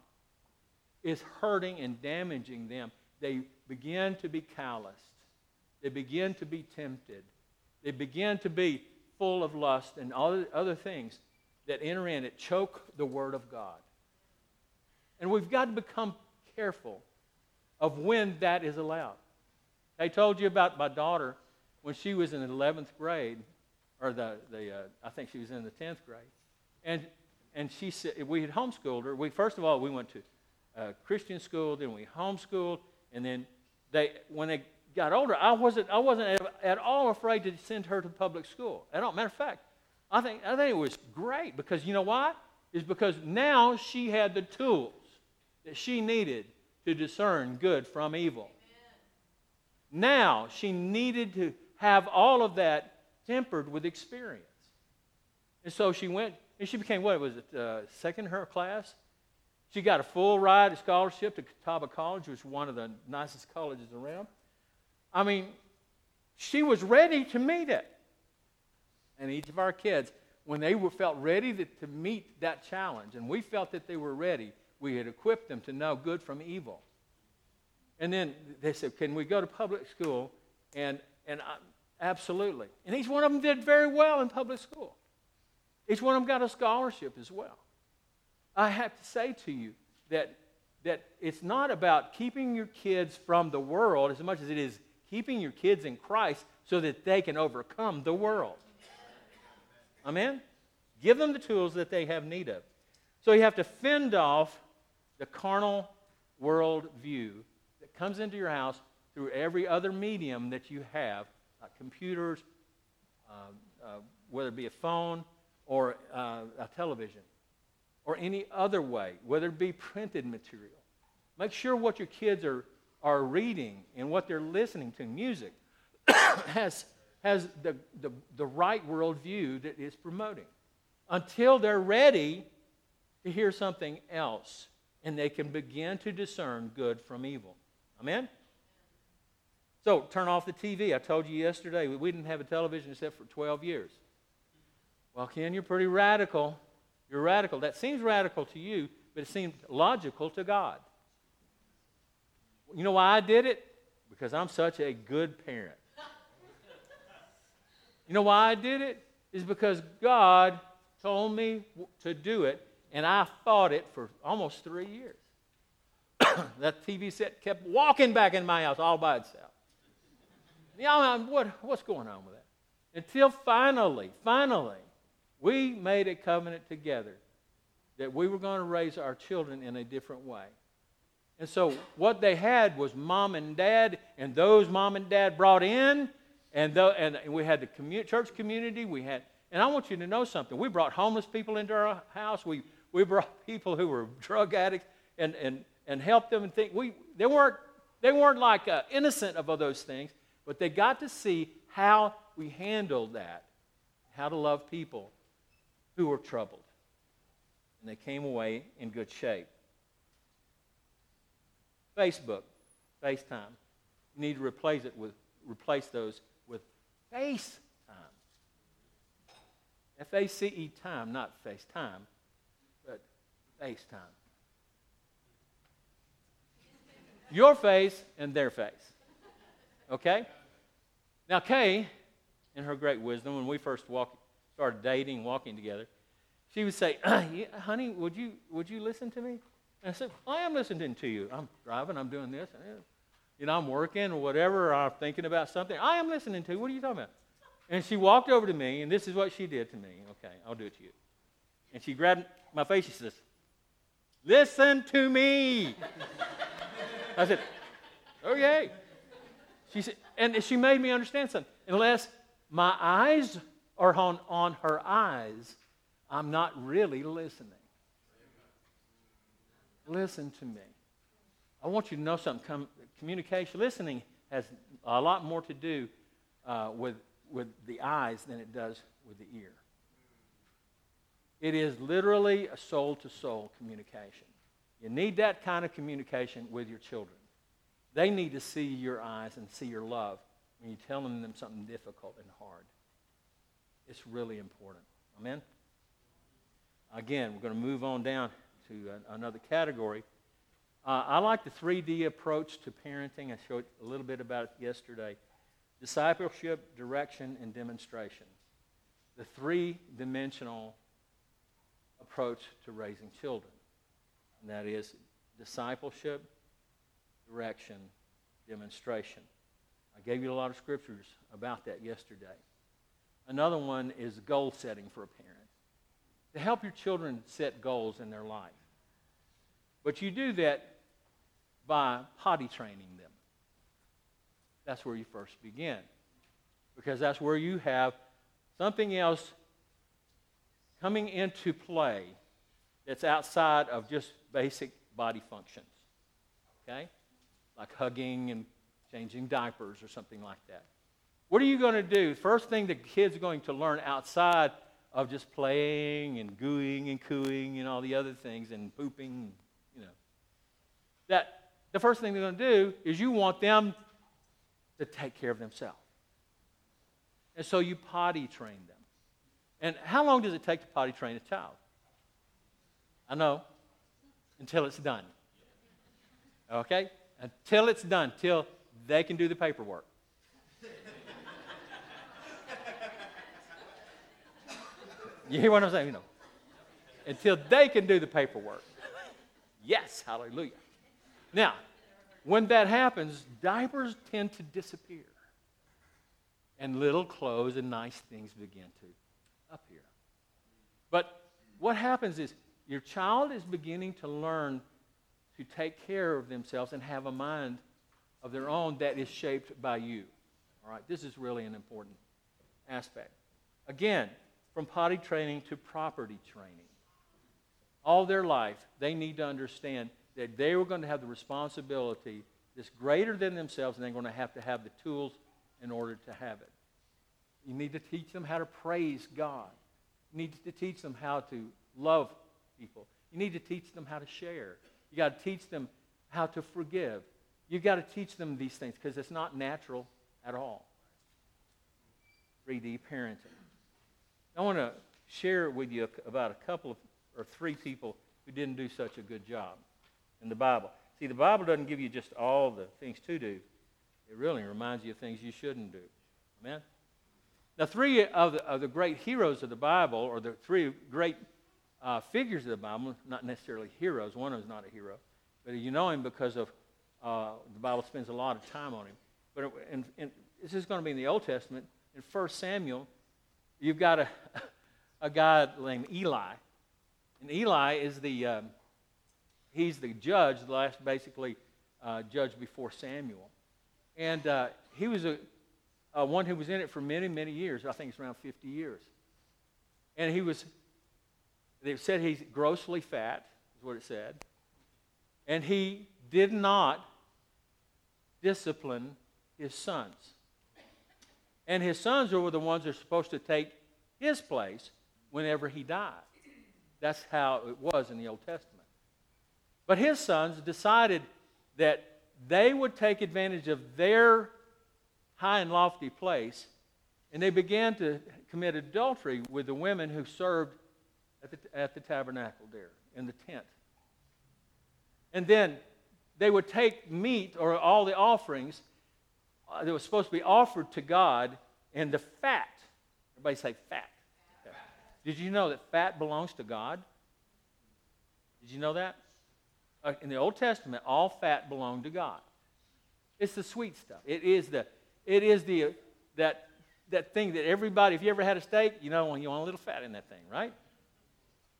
it's hurting and damaging them. They begin to be calloused. They begin to be tempted. They begin to be full of lust and all the other things that enter in that choke the Word of God. And we've got to become careful of when that is allowed. I told you about my daughter when she was in the 11th grade, or I think she was in the 10th grade, and she said, we had homeschooled her. First of all, we went to Christian school, then we homeschooled, and then when they got older, I wasn't at all afraid to send her to public school. Matter of fact, I think it was great because you know why? It's because now she had the tools that she needed to discern good from evil. Amen. Now she needed to have all of that tempered with experience. And so she went and she became, what was it, second in her class? She got a full ride, a scholarship to Catawba College, which was one of the nicest colleges around. I mean, she was ready to meet it. And each of our kids, when they felt ready to meet that challenge, and we felt that they were ready, we had equipped them to know good from evil. And then they said, can we go to public school? And absolutely. And each one of them did very well in public school. Each one of them got a scholarship as well. I have to say to you that it's not about keeping your kids from the world as much as it is keeping your kids in Christ so that they can overcome the world. Amen? Give them the tools that they have need of. So you have to fend off the carnal world view that comes into your house through every other medium that you have, like computers, whether it be a phone or a television, or any other way, whether it be printed material. Make sure what your kids are reading and what they're listening to, music, has the right worldview that it's promoting until they're ready to hear something else and they can begin to discern good from evil. Amen? So turn off the TV. I told you yesterday we didn't have a television except for 12 years. Well, Ken, you're pretty radical. You're radical. That seems radical to you, but it seemed logical to God. You know why I did it? Because I'm such a good parent. You know why I did it? It's because God told me to do it, and I fought it for almost 3 years. That TV set kept walking back in my house all by itself. Yeah, what's going on with that? Until finally, we made a covenant together that we were going to raise our children in a different way. And so what they had was mom and dad, and those mom and dad brought in, and we had the church community. And I want you to know something. We brought homeless people into our house. We brought people who were drug addicts and helped them and think. They weren't like innocent of all those things, but they got to see how we handled that, how to love people who were troubled. And they came away in good shape. Facebook, FaceTime. You need to replace those with FaceTime. F-A-C-E time, not FaceTime, but FaceTime. Your face and their face. Okay? Now Kay, in her great wisdom, when we first started dating, walking together, she would say, honey, would you listen to me? And I said, I am listening to you. I'm driving, I'm doing this. You know, I'm working or whatever, or I'm thinking about something. I am listening to you. What are you talking about? And she walked over to me, and this is what she did to me. Okay, I'll do it to you. And she grabbed my face. She says, listen to me. I said, okay. She said, and she made me understand something. Unless my eyes are on her eyes, I'm not really listening. Listen to me. I want you to know something. Communication, listening has a lot more to do with the eyes than it does with the ear. It is literally a soul-to-soul communication. You need that kind of communication with your children. They need to see your eyes and see your love when you're telling them something difficult and hard. It's really important. Amen? Again, we're going to move on down to another category. I like the 3D approach to parenting. I showed a little bit about it yesterday. Discipleship, direction, and demonstration. The three-dimensional approach to raising children. And that is discipleship, direction, demonstration. I gave you a lot of scriptures about that yesterday. Another one is goal setting for a parent. To help your children set goals in their life. But you do that by potty training them. That's where you first begin. Because that's where you have something else coming into play that's outside of just basic body functions, okay? Like hugging and changing diapers or something like that. What are you going to do? First thing the kids are going to learn outside of just playing and gooing and cooing and all the other things and pooping, you know, that the first thing they're going to do is you want them to take care of themselves. And so you potty train them. And how long does it take to potty train a child? I know. Until it's done. Okay? Until it's done. Till they can do the paperwork. You hear what I'm saying? You know, until they can do the paperwork. Yes, hallelujah. Now, when that happens, diapers tend to disappear. And little clothes and nice things begin to appear. But what happens is your child is beginning to learn to take care of themselves and have a mind of their own that is shaped by you. All right, this is really an important aspect. Again, from potty training to property training. All their life, they need to understand that they were going to have the responsibility that's greater than themselves, and they're going to have the tools in order to have it. You need to teach them how to praise God. You need to teach them how to love people. You need to teach them how to share. You got to teach them how to forgive. You got to teach them these things because it's not natural at all. 3D parenting. I want to share with you about a couple of, or three people who didn't do such a good job in the Bible. See, the Bible doesn't give you just all the things to do. It really reminds you of things you shouldn't do. Amen? Now, three of the great heroes of the Bible, or the three great figures of the Bible, not necessarily heroes. One of them is not a hero. But you know him because of the Bible spends a lot of time on him. But this is going to be in the Old Testament. In 1 Samuel, you've got a guy named Eli, and Eli is he's the judge, the last basically judge before Samuel, and he was one who was in it for many, many years. I think it's around 50 years, and he was. They said he's grossly fat, is what it said, and he did not discipline his sons. And his sons were the ones that are supposed to take his place whenever he died. That's how it was in the Old Testament. But his sons decided that they would take advantage of their high and lofty place, and they began to commit adultery with the women who served at the tabernacle there, in the tent. And then they would take meat or all the offerings that was supposed to be offered to God, and the fat, everybody say fat. Okay. Did you know that fat belongs to God? Did you know that? In the Old Testament, all fat belonged to God. It's the sweet stuff. It is that thing that everybody, if you ever had a steak, you know you want a little fat in that thing, right?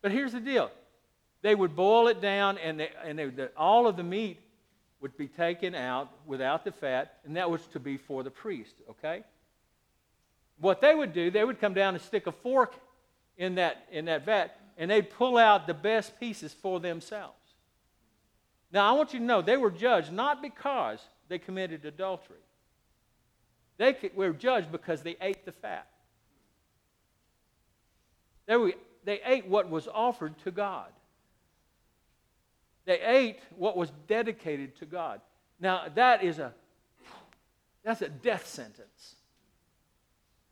But here's the deal. They would boil it down, all of the meat would be taken out without the fat, and that was to be for the priest, okay? What they would do, they would come down and stick a fork in that vat, and they'd pull out the best pieces for themselves. Now, I want you to know, they were judged not because they committed adultery. They were judged because they ate the fat. They ate what was offered to God. They ate what was dedicated to God. Now, that's a death sentence.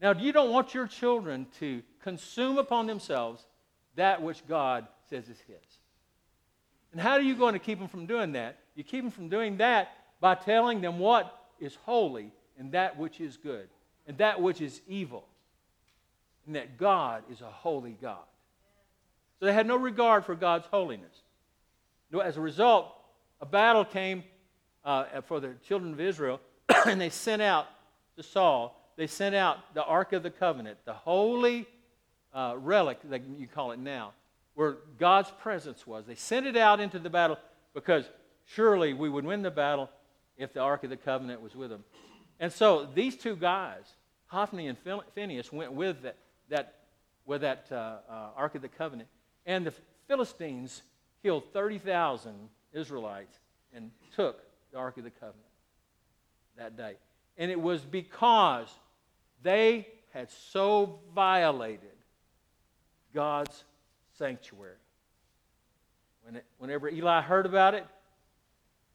Now, you don't want your children to consume upon themselves that which God says is His. And how are you going to keep them from doing that? You keep them from doing that by telling them what is holy and that which is good and that which is evil, and that God is a holy God. So they had no regard for God's holiness. As a result, a battle came for the children of Israel, and they sent out to Saul. They sent out the Ark of the Covenant, the holy relic, like you call it now, where God's presence was. They sent it out into the battle because surely we would win the battle if the Ark of the Covenant was with them. And so these two guys, Hophni and Phinehas, went with that with that Ark of the Covenant. And the Philistines killed 30,000 Israelites and took the Ark of the Covenant that day. And it was because they had so violated God's sanctuary. Whenever Eli heard about it,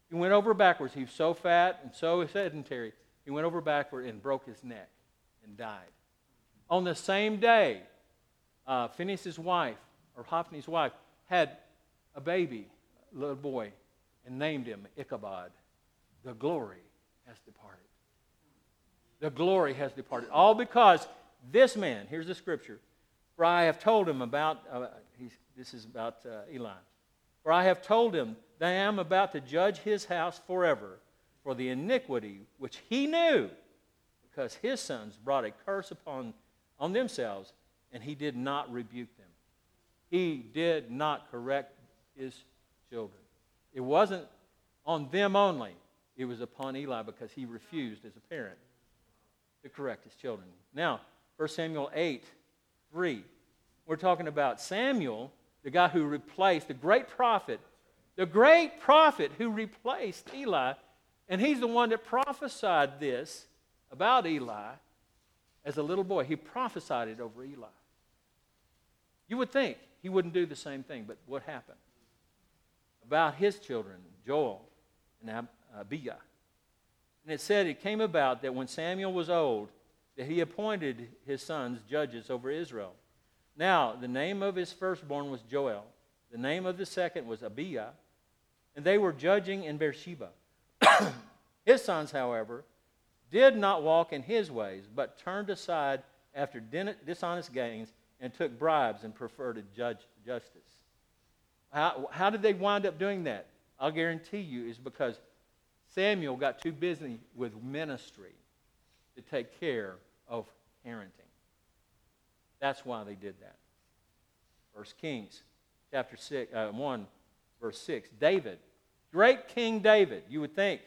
he went over backwards. He was so fat and so sedentary, he went over backward and broke his neck and died. On the same day, Phinehas' wife, or Hophni's wife, had a baby, a little boy, and named him Ichabod. The glory has departed. The glory has departed. All because this man, here's the scripture, for I have told him about, this is about Eli, for I have told him that I am about to judge his house forever for the iniquity which he knew, because his sons brought a curse on themselves, and he did not rebuke them. He did not correct his children. It wasn't on them only. It was upon Eli because he refused as a parent to correct his children. Now, 1 Samuel 8:3. We're talking about Samuel, the guy who replaced the great prophet who replaced Eli, and he's the one that prophesied this about Eli as a little boy. He prophesied it over Eli. You would think he wouldn't do the same thing, but what happened? About his children, Joel and Abiyah. And it said it came about that when Samuel was old, that he appointed his sons judges over Israel. Now, the name of his firstborn was Joel. The name of the second was Abiyah. And they were judging in Beersheba. His sons, however, did not walk in his ways, but turned aside after dishonest gains and took bribes and preferred justice. How did they wind up doing that? I'll guarantee you it's because Samuel got too busy with ministry to take care of parenting. That's why they did that. 1 Kings chapter 1, verse 6. David, great King David, you would think,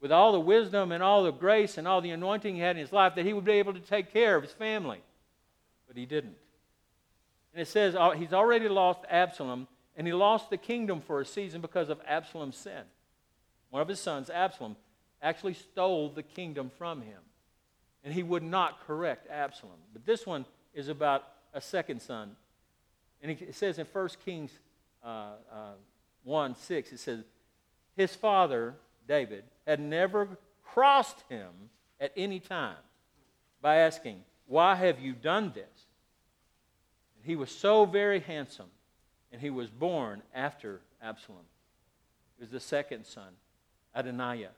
with all the wisdom and all the grace and all the anointing he had in his life, that he would be able to take care of his family. But he didn't. And it says he's already lost Absalom, and he lost the kingdom for a season because of Absalom's sin. One of his sons, Absalom, actually stole the kingdom from him. And he would not correct Absalom. But this one is about a second son. And it says in 1 Kings 1:6, it says, his father, David, had never crossed him at any time by asking, why have you done this? And he was so very handsome, and he was born after Absalom. It was the second son. Adonijah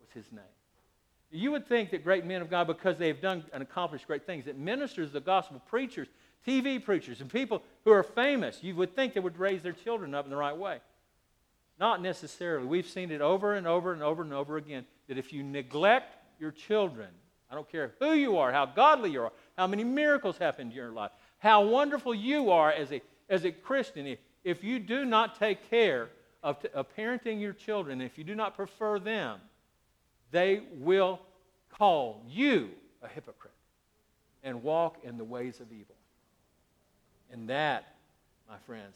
was his name. You would think that great men of God, because they have done and accomplished great things, that ministers of the gospel, preachers, TV preachers, and people who are famous, you would think they would raise their children up in the right way. Not necessarily. We've seen it over and over and over and over again, that if you neglect your children, I don't care who you are, how godly you are, how many miracles happen in your life, how wonderful you are as a Christian, if you do not take care of parenting your children, if you do not prefer them, they will call you a hypocrite and walk in the ways of evil. And that, my friends,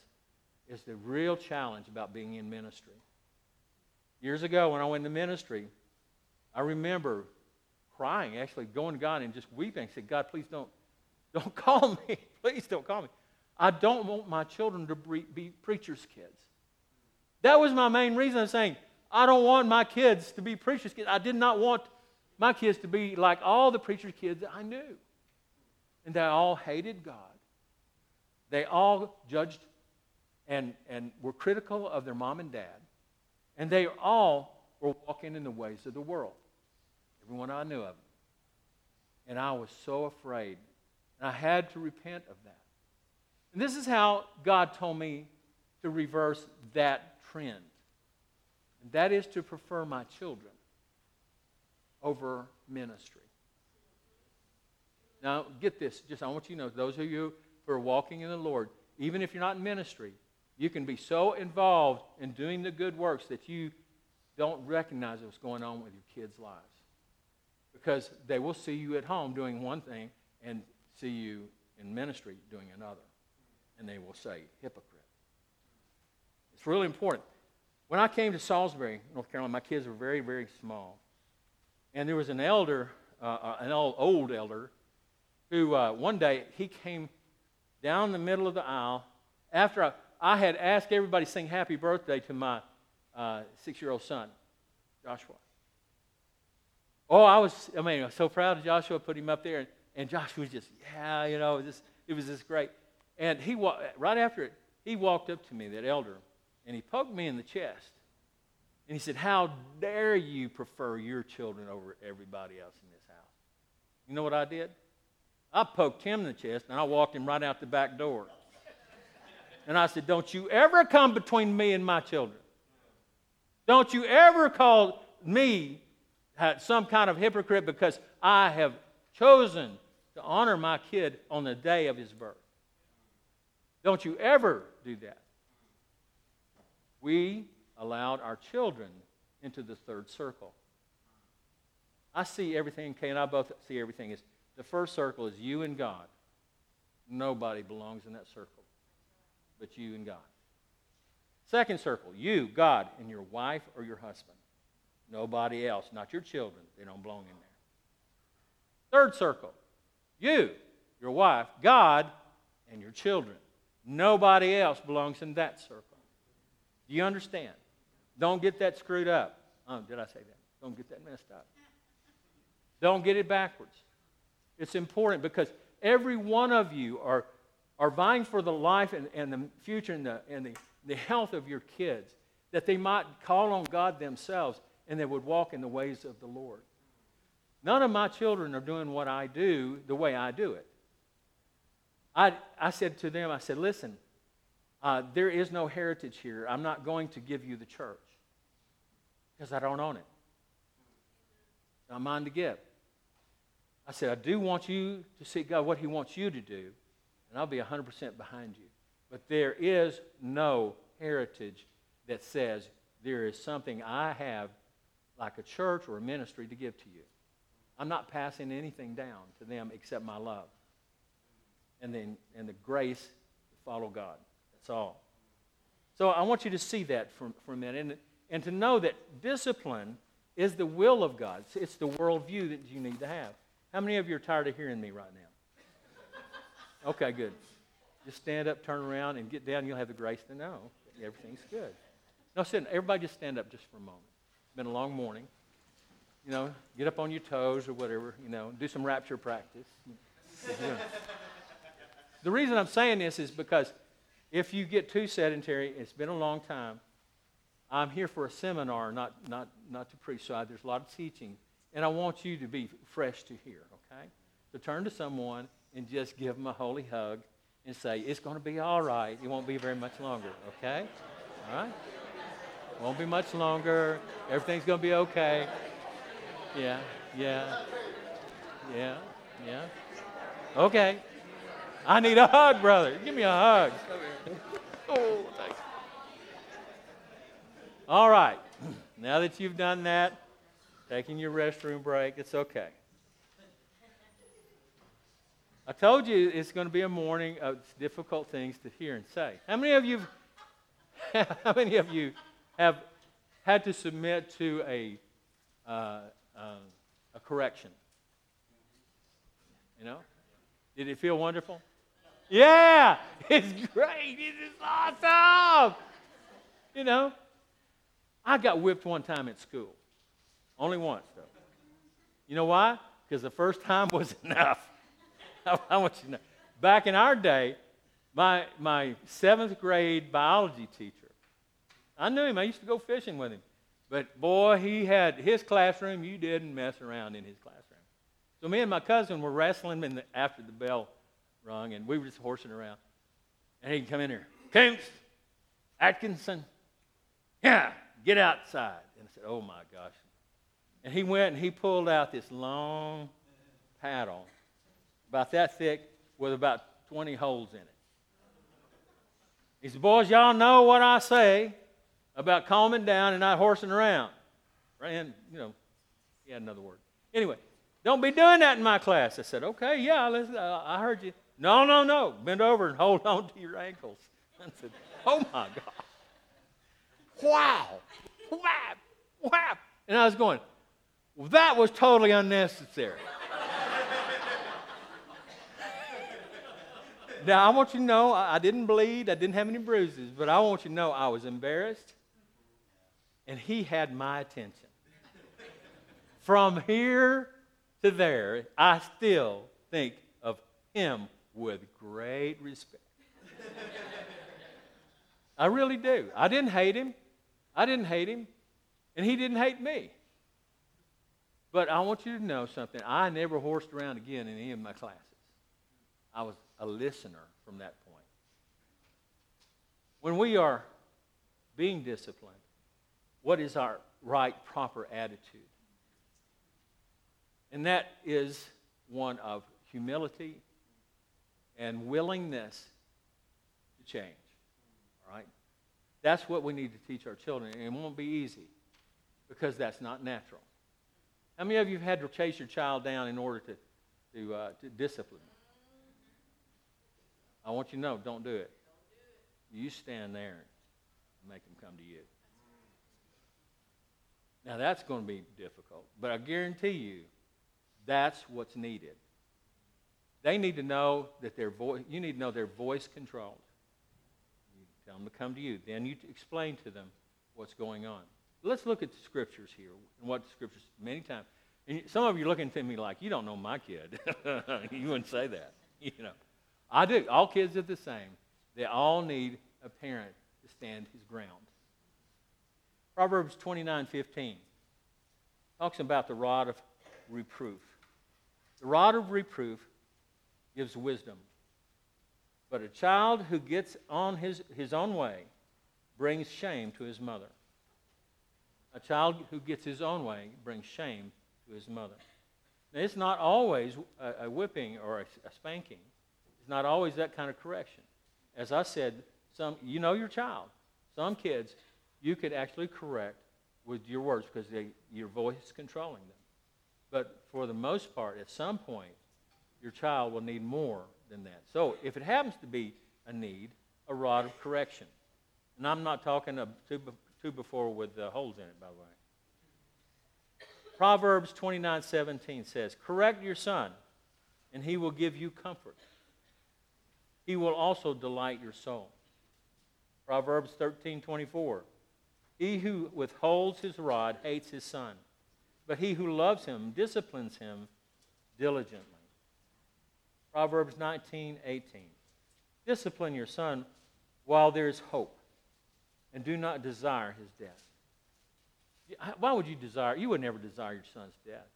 is the real challenge about being in ministry. Years ago when I went into ministry, I remember crying, actually going to God and just weeping. I said, God, please don't call me. Please don't call me. I don't want my children to be preacher's kids. That was my main reason of saying, I don't want my kids to be preacher's kids. I did not want my kids to be like all the preacher's kids I knew. And they all hated God. They all judged and were critical of their mom and dad. And they all were walking in the ways of the world. Everyone I knew of. And I was so afraid. And I had to repent of that. And this is how God told me to reverse that trend. And that is to prefer my children over ministry. Now, get this. Just I want you to know, those of you who are walking in the Lord, even if you're not in ministry, you can be so involved in doing the good works that you don't recognize what's going on with your kids' lives. Because they will see you at home doing one thing and see you in ministry doing another. And they will say, hypocrite. It's really important. When I came to Salisbury, North Carolina, my kids were very, very small. And there was an elder, an old elder, who one day he came down the middle of the aisle after I had asked everybody to sing happy birthday to my 6-year-old son, Joshua. I was so proud of Joshua, put him up there, and Joshua was just, it was just great. And he right after it, he walked up to me, that elder, and he poked me in the chest. And he said, "How dare you prefer your children over everybody else in this house?" You know what I did? I poked him in the chest, and I walked him right out the back door. And I said, "Don't you ever come between me and my children. Don't you ever call me some kind of hypocrite because I have chosen to honor my kid on the day of his birth. Don't you ever do that." We allowed our children into the third circle. I see everything, Kay and I both see everything. The first circle is you and God. Nobody belongs in that circle but you and God. Second circle, you, God, and your wife or your husband. Nobody else, not your children. They don't belong in there. Third circle, you, your wife, God, and your children. Nobody else belongs in that circle. Do you understand? Don't get that screwed up. Oh, did I say that? Don't get that messed up. Don't get it backwards. It's important because every one of you are vying for the life and the future and the health of your kids, that they might call on God themselves and they would walk in the ways of the Lord. None of my children are doing what I do the way I do it. I said to them, "Listen, there is no heritage here. I'm not going to give you the church because I don't own it. It's not mine to give. I said, I do want you to seek God, what He wants you to do, and I'll be 100% behind you. But there is no heritage that says there is something I have like a church or a ministry to give to you. I'm not passing anything down to them except my love and the grace to follow God. That's all." So I want you to see that for a minute and to know that discipline is the will of God. It's the worldview that you need to have. How many of you are tired of hearing me right now? Okay, good. Just stand up, turn around, and get down. You'll have the grace to know that everything's good. No, sit. Everybody just stand up just for a moment. It's been a long morning. Get up on your toes or whatever. Do some rapture practice. The reason I'm saying this is because if you get too sedentary, it's been a long time. I'm here for a seminar, not to preach. So there's a lot of teaching. And I want you to be fresh to hear, okay? So turn to someone and just give them a holy hug and say, "It's going to be all right. It won't be very much longer, okay? All right? It won't be much longer. Everything's going to be okay. Yeah. Okay. I need a hug, brother. Give me a hug." Oh, thanks. All right. Now that you've done that, taking your restroom break, it's okay. I told you it's going to be a morning of difficult things to hear and say. How many of you have had to submit to a correction? Did it feel wonderful? Yeah, it's great. This is awesome. I got whipped one time at school. Only once, though. You know why? Because the first time was enough. I want you to know. Back in our day, my 7th grade biology teacher, I knew him. I used to go fishing with him. But, boy, he had his classroom. You didn't mess around in his classroom. So me and my cousin were wrestling after the bell rung, and we were just horsing around. And he'd come in here, "Koontz, Atkinson, yeah, get outside." And I said, "Oh, my gosh." And he went and he pulled out this long paddle, about that thick, with about 20 holes in it. He said, "Boys, y'all know what I say about calming down and not horsing around." And, he had another word. Anyway, "Don't be doing that in my class." I said, "Okay, yeah, I heard you." No. Bend over and hold on to your ankles. I said, oh, my God. Wow. Whap. Whap. And I was going, well, that was totally unnecessary. Now, I want you to know I didn't bleed. I didn't have any bruises. But I want you to know I was embarrassed. And he had my attention. From here to there, I still think of him with great respect. I really do. I didn't hate him. And he didn't hate me. But I want you to know something. I never horsed around again in any of my classes. I was a listener from that point. When we are being disciplined, what is our right, proper attitude? And that is one of humility and willingness to change. All right? That's what we need to teach our children. And it won't be easy because that's not natural. How many of you have had to chase your child down in order to discipline them? I want you to know, don't do it. You stand there and make them come to you. Now, that's going to be difficult, but I guarantee you that's what's needed. They need to know that their voice, you need to know their voice controlled. You tell them to come to you. Then you explain to them what's going on. Let's look at the scriptures here, and what the scriptures many times. And some of you are looking at me like, you don't know my kid. You wouldn't say that, you know. I do. All kids are the same. They all need a parent to stand his ground. Proverbs 29:15 talks about the rod of reproof. The rod of reproof gives wisdom. But a child who gets on his own way brings shame to his mother. A child who gets his own way brings shame to his mother. Now, it's not always a whipping or a spanking. It's not always that kind of correction. As I said, you know your child. Some kids, you could actually correct with your words because your voice is controlling them. But for the most part, at some point, your child will need more than that. So if it happens to be a need, a rod of correction. And I'm not talking a two before with holes in it, by the way. Proverbs 29:17 says, correct your son, and he will give you comfort. He will also delight your soul. Proverbs 13:24. He who withholds his rod hates his son, but he who loves him disciplines him diligently. Proverbs 19:18. Discipline your son while there is hope, and do not desire his death. Why would you desire? You would never desire your son's death.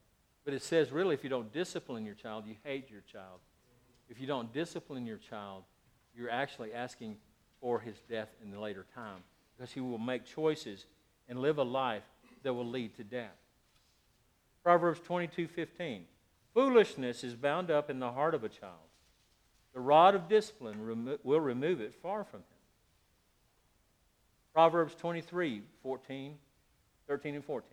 But it says really if you don't discipline your child, you hate your child. If you don't discipline your child, you're actually asking for his death in the later time because he will make choices and live a life that will lead to death. Proverbs 22:15, foolishness is bound up in the heart of a child. The rod of discipline will remove it far from him. Proverbs 23:13 and 14.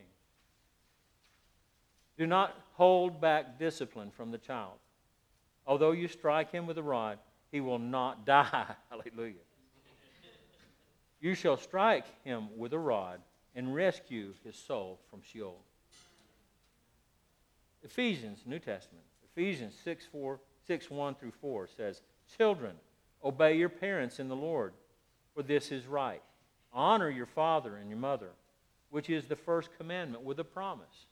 Do not hold back discipline from the child. Although you strike him with a rod, he will not die. Hallelujah. You shall strike him with a rod and rescue his soul from Sheol. Ephesians, New Testament, Ephesians 6:1-4 says, children, obey your parents in the Lord, for this is right. Honor your father and your mother, which is the first commandment with a promise,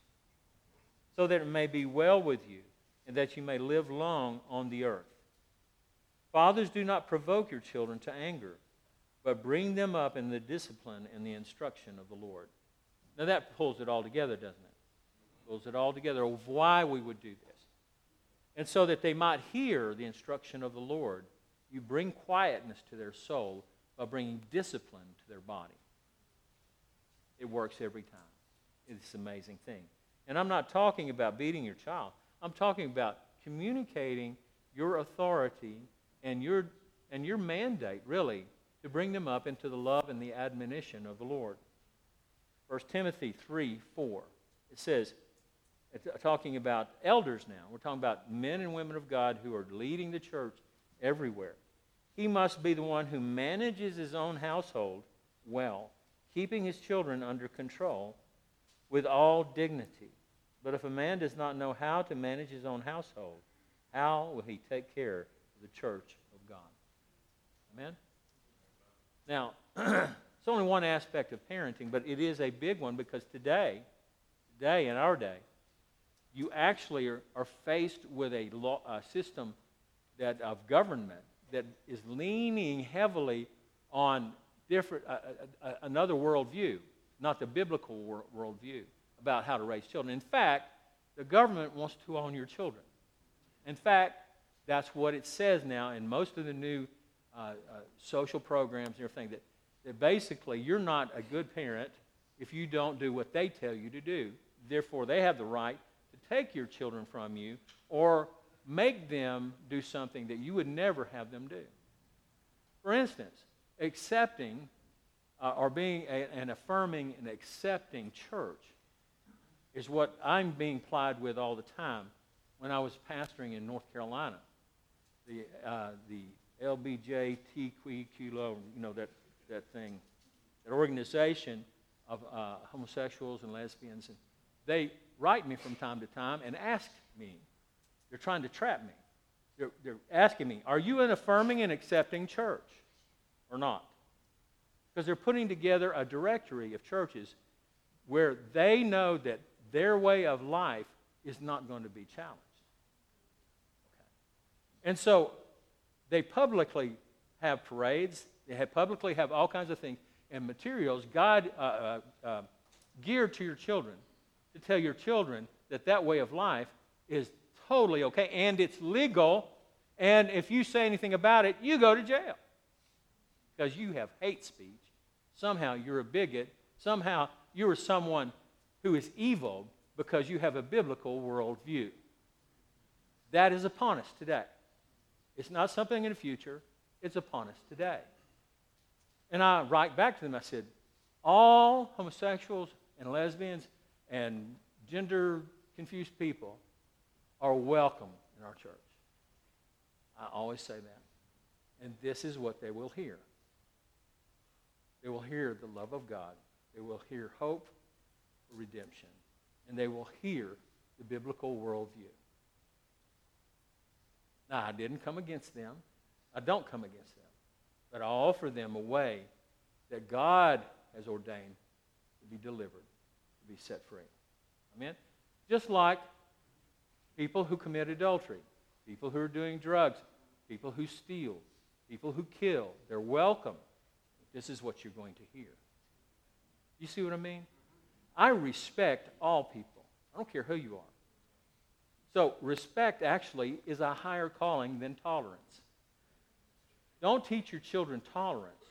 so that it may be well with you, and that you may live long on the earth. Fathers, do not provoke your children to anger, but bring them up in the discipline and the instruction of the Lord. Now that pulls it all together, doesn't it? Pulls it all together of why we would do this. And so that they might hear the instruction of the Lord, you bring quietness to their soul by bringing discipline to their body. It works every time. It's an amazing thing. And I'm not talking about beating your child. I'm talking about communicating your authority and your mandate, really, to bring them up into the love and the admonition of the Lord. 1 Timothy 3:4, it says, talking about elders now, we're talking about men and women of God who are leading the church everywhere. He must be the one who manages his own household well, keeping his children under control with all dignity. But if a man does not know how to manage his own household, how will he take care of the church of God? Amen? Now, it's only one aspect of parenting, but it is a big one because today in our day, you actually are faced with a system that of government that is leaning heavily on another worldview, not the biblical worldview about how to raise children. In fact, the government wants to own your children. In fact, that's what it says now in most of the new social programs and everything, that basically you're not a good parent if you don't do what they tell you to do. Therefore, they have the right to take your children from you or make them do something that you would never have them do. For instance, accepting or being an affirming and accepting church is what I'm being plied with all the time. When I was pastoring in North Carolina, the LBJTQ, that thing, that organization of homosexuals and lesbians, and they write me from time to time and ask me. They're trying to trap me. They're asking me, are you an affirming and accepting church or not? Because they're putting together a directory of churches where they know that their way of life is not going to be challenged. Okay. And so they publicly have parades. They publicly have all kinds of things and materials geared to your children to tell your children that way of life is totally okay and it's legal, and if you say anything about it, you go to jail because you have hate speech. Somehow you're a bigot. Somehow you are someone who is evil because you have a biblical worldview. That is upon us today. It's not something in the future. It's upon us today. And I write back to them. I said, all homosexuals and lesbians and gender-confused people are welcome in our church. I always say that. And this is what they will hear. They will hear the love of God. They will hear hope for redemption. And they will hear the biblical worldview. Now, I didn't come against them. I don't come against them. But I offer them a way that God has ordained to be delivered, to be set free. Amen? Just like people who commit adultery, people who are doing drugs, people who steal, people who kill, they're welcome. This is what you're going to hear. You see what I mean? I respect all people. I don't care who you are. So respect actually is a higher calling than tolerance. Don't teach your children tolerance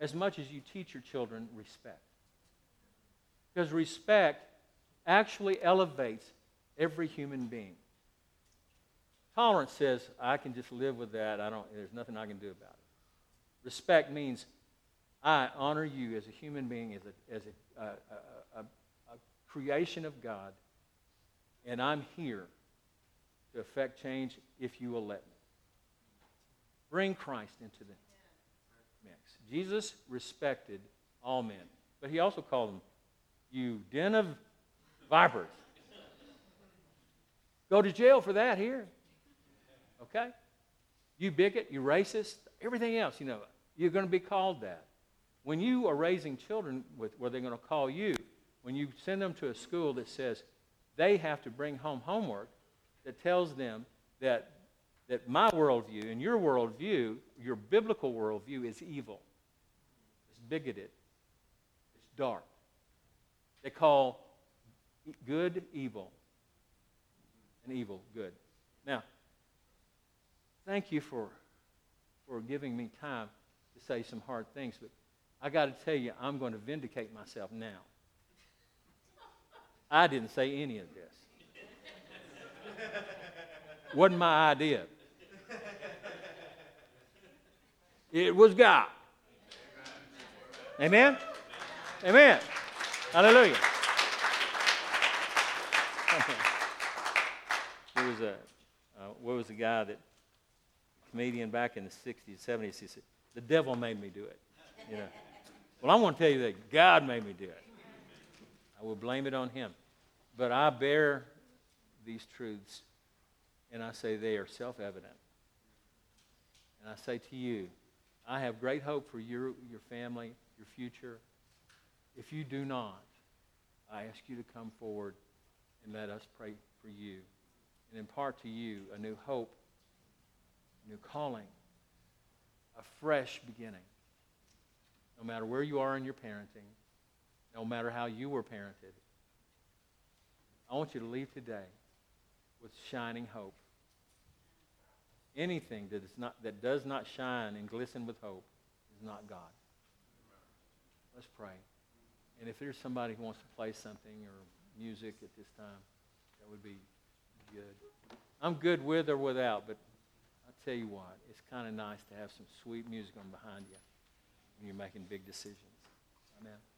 as much as you teach your children respect. Because respect actually elevates every human being. Tolerance says, I can just live with that. There's nothing I can do about it. Respect means I honor you as a human being, as a creation of God, and I'm here to effect change if you will let me. Bring Christ into the mix. Jesus respected all men, but he also called them, you den of vipers. Go to jail for that here. Okay? You bigot, you racist, everything else, you're going to be called that. When you are raising children with where they're going to call you, when you send them to a school that says they have to bring home homework that tells them that my worldview and your worldview, your biblical worldview is evil. It's bigoted. It's dark. They call good evil and evil good. Now, thank you for giving me time to say some hard things, but I got to tell you, I'm going to vindicate myself now. I didn't say any of this. Wasn't my idea. It was God. Amen? Amen. Hallelujah. There was what was the guy that comedian back in the 60s, 70s. He said, the devil made me do it. You know? Well, I want to tell you that God made me do it. I will blame it on him. But I bear these truths, and I say they are self-evident. And I say to you, I have great hope for your family, your future. If you do not, I ask you to come forward and let us pray for you and impart to you a new hope, a new calling, a fresh beginning. No matter where you are in your parenting, no matter how you were parented, I want you to leave today with shining hope. Anything that does not shine and glisten with hope is not God. Let's pray. And if there's somebody who wants to play something or music at this time, that would be good. I'm good with or without, but I'll tell you what, it's kind of nice to have some sweet music on behind you when you're making big decisions. Amen.